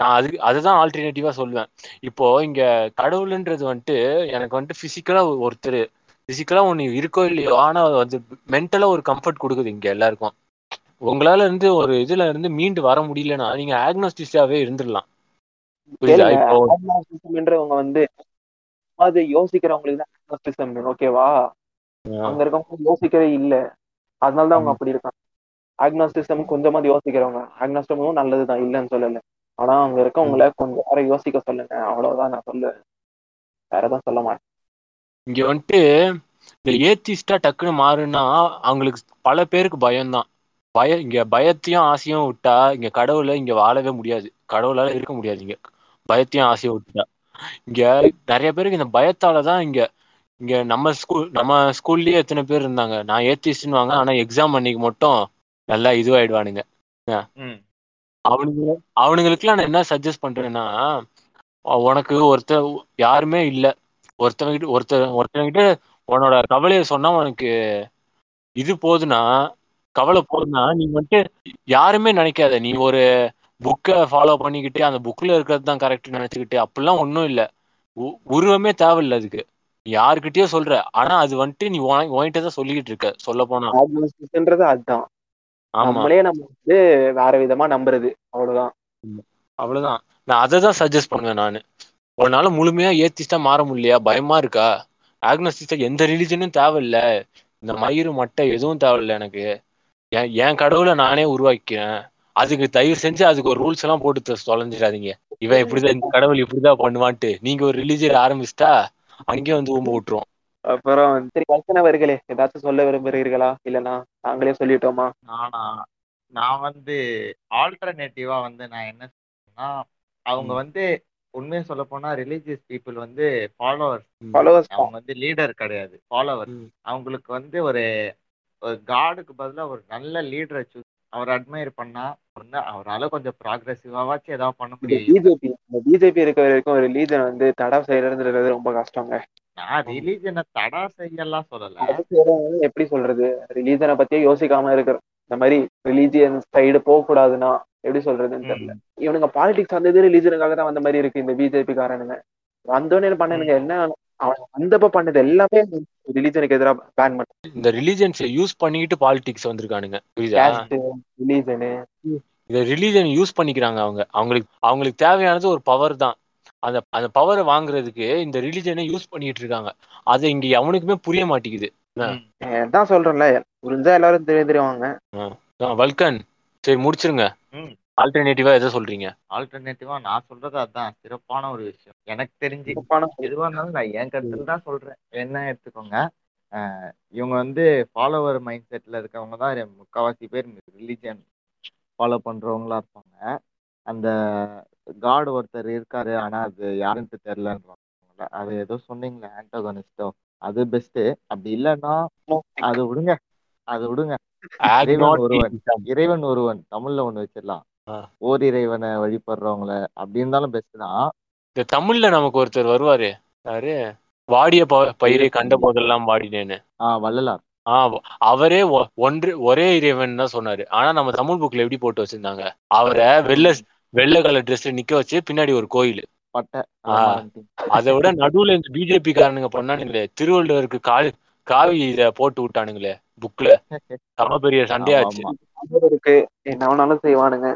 நான் அது அதுதான் ஆல்டர்னேட்டிவா சொல்லுவேன். இப்போ இங்க கடவுள்ன்றது வந்துட்டு எனக்கு வந்துட்டு பிசிக்கலா ஒருத்தர் பிசிக்கலா ஒன்னு இருக்கோ இல்லையோ, ஆனா வந்து மென்டலா ஒரு கம்ஃபர்ட் கொடுக்குது இங்க எல்லாருக்கும். உங்களால இருந்து ஒரு இதுல இருந்து மீண்டு வர முடியலன்னா நீங்க அக்னாஸ்டிஸாவே இருந்துடலாம். அக்னாஸ்டிசம்ன்றவங்க வந்து அது யோசிக்கிறவங்களுக்கு தான் அக்னாஸ்டிசம், ஓகேவா? அங்க இருக்கவங்க யோசிக்கவே இல்லை, அதனாலதான் அவங்க அப்படி இருக்காங்க. அக்னாஸ்டிசம் கொஞ்சமா யோசிக்கிறவங்க, அக்னாஸ்டிசமும் நல்லதுதான், இல்லைன்னு சொல்லல. ஆனா அங்க இருக்கவங்களை கொஞ்சம் யார யோசிக்க சொல்லுங்க, அவ்வளவுதான் நான் சொல்லுவேன், வேறதான் சொல்ல மாட்டேன். இங்க வந்துட்டு இந்த ஏத்திஸ்டா டக்குன்னு மாறுன்னா அவங்களுக்கு பல பேருக்கு பயம்தான். பய இங்க பயத்தையும் ஆசையும் விட்டா இங்க கடவுளை இங்க வாழவே முடியாது, கடவுளால இருக்க முடியாது. இங்க பயத்தையும் ஆசையும் விட்டா இங்க நிறைய பேருக்கு இந்த பயத்தாலதான் இங்க இங்க நம்ம ஸ்கூல் நம்ம ஸ்கூல்லயே எத்தனை பேர் இருந்தாங்க நான் ஏத்திஸ்ட்னு வாங்க, ஆனா எக்ஸாம் அன்னைக்கு மட்டும் நல்லா இதுவாயிடுவானுங்க. அவனுங்க அவனுங்களுக்குலாம் நான் என்ன சஜஸ்ட் பண்றேன்னா, உனக்கு ஒருத்த யாருமே இல்லை, ஒருத்தவங்கிட்ட ஒருத்த ஒருத்தவங்கிட்ட உன்னோட கவலையை சொன்னா உனக்கு இது போதுன்னா, கவலை போதுன்னா நீ வந்துட்டு யாருமே நினைக்காத, நீ ஒரு புக்கை ஃபாலோ பண்ணிக்கிட்டு அந்த புக்ல இருக்கிறது தான் கரெக்ட் நினைச்சுக்கிட்டு அப்படிலாம் ஒன்றும் இல்லை, உருவமே தேவையில்லை அதுக்கு. நீ யாருக்கிட்டயோ சொல்ற, ஆனா அது வந்துட்டு நீ வாங்கிட்டு தான் சொல்லிக்கிட்டு இருக்க. சொல்ல போனா அதுதான் நம்மளே நம்ம வந்து வேற விதமா நம்புறது, அவ்வளவுதான் அவ்வளவுதான். நான் அதை தான் சஜஸ்ட் பண்ணுவேன். நான் உன்னால முழுமையா ஏத்திஸ்டா மாற முடியலையா, பயமா இருக்கா, ஆக்னஸ்டிஸ்டா எந்த ரிலிஜனும் தேவையில்லை, இந்த மயிறு மட்டை எதுவும் தேவையில்லை, எனக்கு என் என் கடவுளை நானே உருவாக்கிறேன், அதுக்கு தயவு செஞ்சு அதுக்கு ஒரு ரூல்ஸ் எல்லாம் போட்டு தொலைஞ்சிடாதீங்க, இவன் இப்படிதான் இந்த கடவுள் இப்படிதான் பண்ணுவான்ட்டு நீங்க ஒரு ரிலீஜியர் ஆரம்பிச்சுட்டா அங்கேயே வந்து ஊம்ப விட்டுரும். அப்புறம் சரி வசனவர்களே ஏதாச்சும் சொல்ல விரும்புகிறீர்களா, இல்லைன்னா நாங்களே சொல்லிட்டோமா? ஆனா நான் வந்து ஆல்டர்னேட்டிவா வந்து நான் என்ன சொன்னா, அவங்க வந்து உண்மையை சொல்ல போனா ரிலீஜியஸ் பீப்புள் வந்து ஃபாலோவர்ஸ் ஃபாலோவர்ஸ் அவங்க வந்து லீடர் கிடையாது, ஃபாலோவர்ஸ். அவங்களுக்கு வந்து ஒரு ஒரு காடுக்கு பதிலாக ஒரு நல்ல லீடரை சூஸ், அவர் அட்மையர் பண்ணா வந்து அவரால கொஞ்சம் ப்ராக்ரெசிவாச்சு ஏதாவது பண்ண முடியும். பிஜேபி பிஜேபி இருக்கிற வரைக்கும் ஒரு லீடர் வந்து தடா செய்யறது ரொம்ப கஷ்டங்க. நான் ரிலீஜனை தடா செய்யலாம் சொல்லல, எப்படி சொல்றது, ரிலீஜனை பத்தியே யோசிக்காம இருக்கிறோம். இந்த மாதிரி ரிலீஜியன் சைடு போக கூடாதுன்னா எப்படி சொல்றதுன்னு தெரியல. இவனுங்க பாலிடிக்ஸ் வந்தது ரிலீஜனுக்காக தான் வந்த மாதிரி இருக்கு. இந்த பிஜேபி காரனுங்க வந்தோடனே பண்ணனுங்க என்ன, அவன் வந்தப்ப பண்ணது எல்லாமே ரிலீஜனுக்கு எதிராக பிளான் பண்ண, இந்த ரிலீஜன்ஸ் யூஸ் பண்ணிக்கிட்டு பாலிடிக்ஸ் வந்திருக்கானுங்க. ரிலீஜனு இந்த ரிலீஜன் யூஸ் பண்ணிக்கிறாங்க அவங்க, அவங்களுக்கு அவங்களுக்கு தேவையானது ஒரு பவர் தான். அந்த அந்த பவரை வாங்குறதுக்கு இந்த ரிலிஜனை யூஸ் பண்ணிட்டு இருக்காங்க. அது இங்க அவனுக்குமே புரிய மாட்டேங்குது. அதான் சொல்றேன்ல, புரிஞ்சா எல்லாரும் தெரிஞ்சிருவாங்க. வல்கன் சரி முடிச்சிருங்க, ஆல்டர்னேட்டிவா எதை சொல்றீங்க? ஆல்டர்னேட்டிவா நான் சொல்றது அதான் சிறப்பான ஒரு விஷயம் எனக்கு தெரிஞ்சு. எதுவா இருந்தாலும் நான் என் கருத்துல தான் சொல்றேன், என்ன எடுத்துக்கோங்க. ஆஹ் இவங்க வந்து ஃபாலோவர் மைண்ட் செட்ல இருக்கவங்க தான் முக்கால்வாசி பேர் ரிலிஜன் ஃபாலோ பண்றவங்களா இருப்பாங்க. அந்த காட் ஒருத்தர் இருக்காரு, ஆனா அது யாருன்ட்டு தெரியலன்றவங்கள, அது ஏதோ சொன்னீங்களே ஆன்டோகனிஸ்டோ, அது பெஸ்ட். அப்படி இல்லைன்னா அது விடுங்க, அது விடுங்க. இறைவன் ஒருவன், இறைவன் ஒருவன் தமிழ்ல ஒண்ணு வச்சிடலாம், ஓர் இறைவனை வழிபடுறவங்கள அப்படி இருந்தாலும் பெஸ்ட் தான். இந்த தமிழ்ல நமக்கு ஒருத்தர் வருவாரு, யாரு, வாடிய பயிரை கண்ட போதெல்லாம் வாடினேன்னு, ஆஹ் வள்ளலார். ஆஹ் அவரே ஒன்று ஒரே இறைவன் தான் சொன்னாரு, ஆனா நம்ம தமிழ் புக்ல எப்படி போட்டு வச்சிருந்தாங்க, அவரை வெள்ள வெள்ளை கலர் ட்ரெஸ்ல நிக்க வச்சு பின்னாடி ஒரு கோயில் பட்டை. அதை விட நடுவுல இந்த பிஜேபி காரனுங்க பண்ணானுங்களே, திருவள்ளுவருக்கு காவி காவி இத போட்டு விட்டானுங்களே புக்ல, சம பெரிய சண்டையாச்சு. என்னவனாலும் செய்வானுங்க.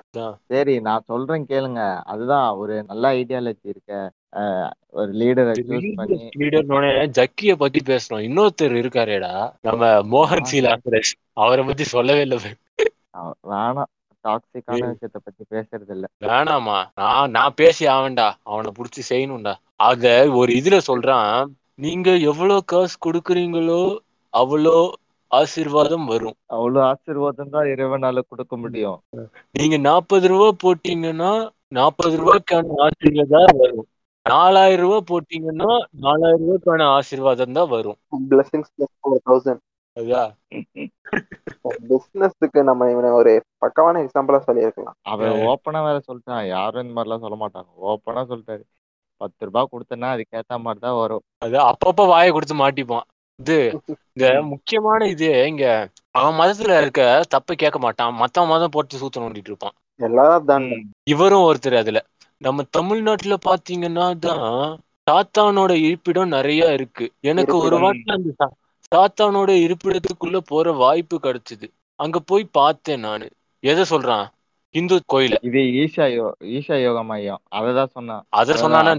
சரி நான் சொல்றேன் கேளுங்க, அதுதான் ஒரு நல்ல ஐடியாலஜி இருக்க ஒரு லீடர் லீடர்னோட ஜக்கிய பத்தி பேசணும். இன்னொருத்தர் இருக்காரேடா நம்ம மோகன் சி லால்ரஸ், அவரை பத்தி சொல்லவே இல்லை. வேணாம் டாக்ஸிக்கான விஷயத்த பத்தி பேசுறது இல்ல, வேணாமா. நான் நான் பேசி ஆவேண்டா, அவனை புடிச்சு செய்யணும்டா. அத ஒரு இதுல சொல்றான், நீங்க எவ்வளவு காசு கொடுக்குறீங்களோ அவ்வளோ ஆசீர்வாதம் வரும். அவ்வளவு ஆசீர்வாதம் தான் இறைவனால கொடுக்க முடியும். நீங்க நாற்பது ரூபாய் போட்டீங்கன்னா நாற்பது ரூபாய்க்கான ஆசீர்வாதம் தான் வரும். நாலாயிரம் ரூபாய் போட்டீங்கன்னா நாலாயிரம் ரூபாய்க்கான ஆசீர்வாதம் தான் வரும். பிசினஸ்க்கு நம்ம இவனை ஒரு பக்கமான எக்ஸாம்பிளா சொல்லியிருக்கலாம். அவன் ஓப்பனா வேற சொல்லிட்டான், யாரும் இந்த மாதிரிலாம் சொல்ல மாட்டாங்க, ஓப்பனா சொல்லிட்டாரு. பத்து ரூபாய் கொடுத்தனா அதுக்கேத்த மாதிரிதான் வரும். அது அப்பப்ப வாயை கொடுத்து மாட்டிப்பான். இது இந்த முக்கியமான இது, இங்க அவன் மதத்துல இருக்க தப்பு கேட்க மாட்டான், மத்த மதம் போட்டு சூத்த நோண்டிட்டு இருப்பான். எல்லாரும் தான் இவரும் ஒருத்தர். அதுல நம்ம தமிழ்நாட்டுல பாத்தீங்கன்னா தான் சாத்தானோட இருப்பிடம் நிறைய இருக்கு. எனக்கு ஒரு வாட்டில அந்த சாத்தானோட இருப்பிடத்துக்குள்ள போற வாய்ப்பு கிடைச்சது. அங்க போய் பார்த்தேன் நானு. எதை சொல்றான்? இந்து கோயில இது ஈஷா யோ ஈஷா யோக மையம். அததான் சொன்னான். அத சொன்னானா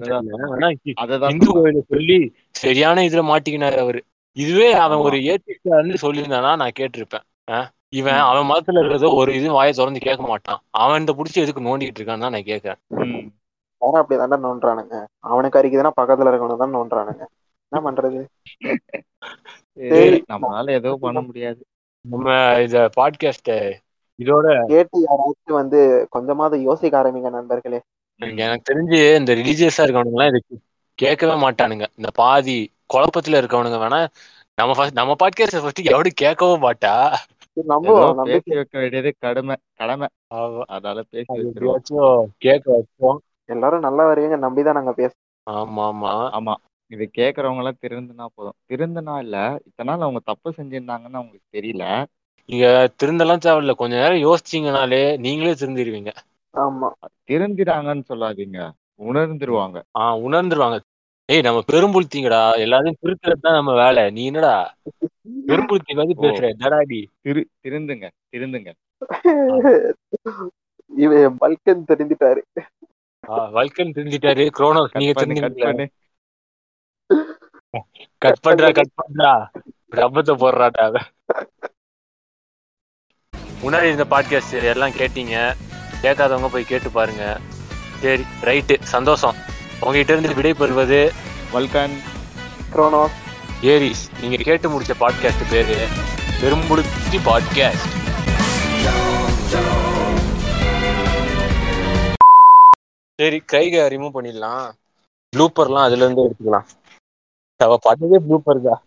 இந்து கோயில சொல்லி சரியான இதுல மாட்டிக்கினாரு அவரு. இதுவே அவன் ஒரு ஏத்திஸ்டான்னு சொல்லியிருந்தானா நான் கேட்டிருப்பேன். இவன் அவன் மதத்துல இருக்கிறத ஒரு இது வாயை திறந்து கேட்க மாட்டான். அவன் இந்த புடிச்சு எதுக்கு நோண்டிட்டு இருக்கான்னு தான் நான் கேட்கிறேன். யாரும் அப்படிதான்டா நோன்றானுங்க. அவனுக்கு அறிக்குதுன்னா பக்கத்துல இருக்கவனு தான் நோன்றானுங்க. என்ன பண்றது? நம்மளால எதுவும் பண்ண முடியாது. நம்ம இத பாட்காஸ்ட் இதோட கேட்டு யாராச்சும் வந்து கொஞ்சமாவது யோசிக்க ஆரம்பிங்க நண்பர்களே. எனக்கு தெரிஞ்சு இந்த ரிலீஜியஸா இருக்கவனுங்க எல்லாம் இதை கேட்கவே மாட்டானுங்க. இந்த பாதி குழப்பத்துல இருக்கவனுங்க வேணா நம்ம நம்ம பாட்காஸ்ட் ஃபர்ஸ்ட் எவனும் கேட்கவும் மாட்டா. கடமை கடமை அதால கேட்க வச்சோம். எல்லாரும் நல்லா வரீங்க நம்பிதான் நாங்க பேசுறோம். ஆமா ஆமா ஆமா. இது கேக்குறவங்க எல்லாம் திருந்துனா போதும். திருந்துனா இல்ல, இதனால அவங்க தப்பு செஞ்சிருந்தாங்கன்னு அவங்களுக்கு தெரியல. நீங்க திருந்தெல்லாம் தேவையில்ல, கொஞ்ச நேரம் யோசிச்சீங்கனாலே நீங்களே திருந்திருவீங்க. ஆமா, திருந்திடாங்கன்னு சொல்லாதீங்க, உணர்ந்துருவாங்க. ஆஹ் உணர்ந்துருவாங்க. ஏய், நம்ம பெரும்புழுத்திங்கடா, எல்லாரையும் திருத்துறதுதான் நம்ம வேலை. நீ என்னடா பெரும்புழுத்தி மாதிரி பேசுற? தடாடி திரு திருந்துங்க திருந்துங்க. இவன் வல்கன் தெரிஞ்சிட்டாரு. ஆஹ் வல்கன் தெரிஞ்சிட்டாரு. குரோனோஸ் நீங்க தெரிஞ்சுக்கிட்டீங்க. கட் பண்றா கட் பண்றா ரப்பத்தை போடுறாடா. முன்னாடி இந்த பாட்காஸ்ட் எல்லாம் கேட்டீங்க, கேட்காதவங்க போய் கேட்டு பாருங்க. சரி, ரைட்டு, சந்தோஷம். உங்ககிட்ட இருந்து விடை பெறுவது வல்கன், குரோனோஸ், ஏரிஸ். நீங்க கேட்டு முடிச்ச பாட்காஸ்ட் பேரு பெரும்புழுத்தி பாட்காஸ்ட். சரி, கைகை ரிமூவ் பண்ணிடலாம். ப்ளூப்பர்லாம் அதுல இருந்து எடுத்துக்கலாம். அவ பாட்டதே ப்ளூப்பர் தான்.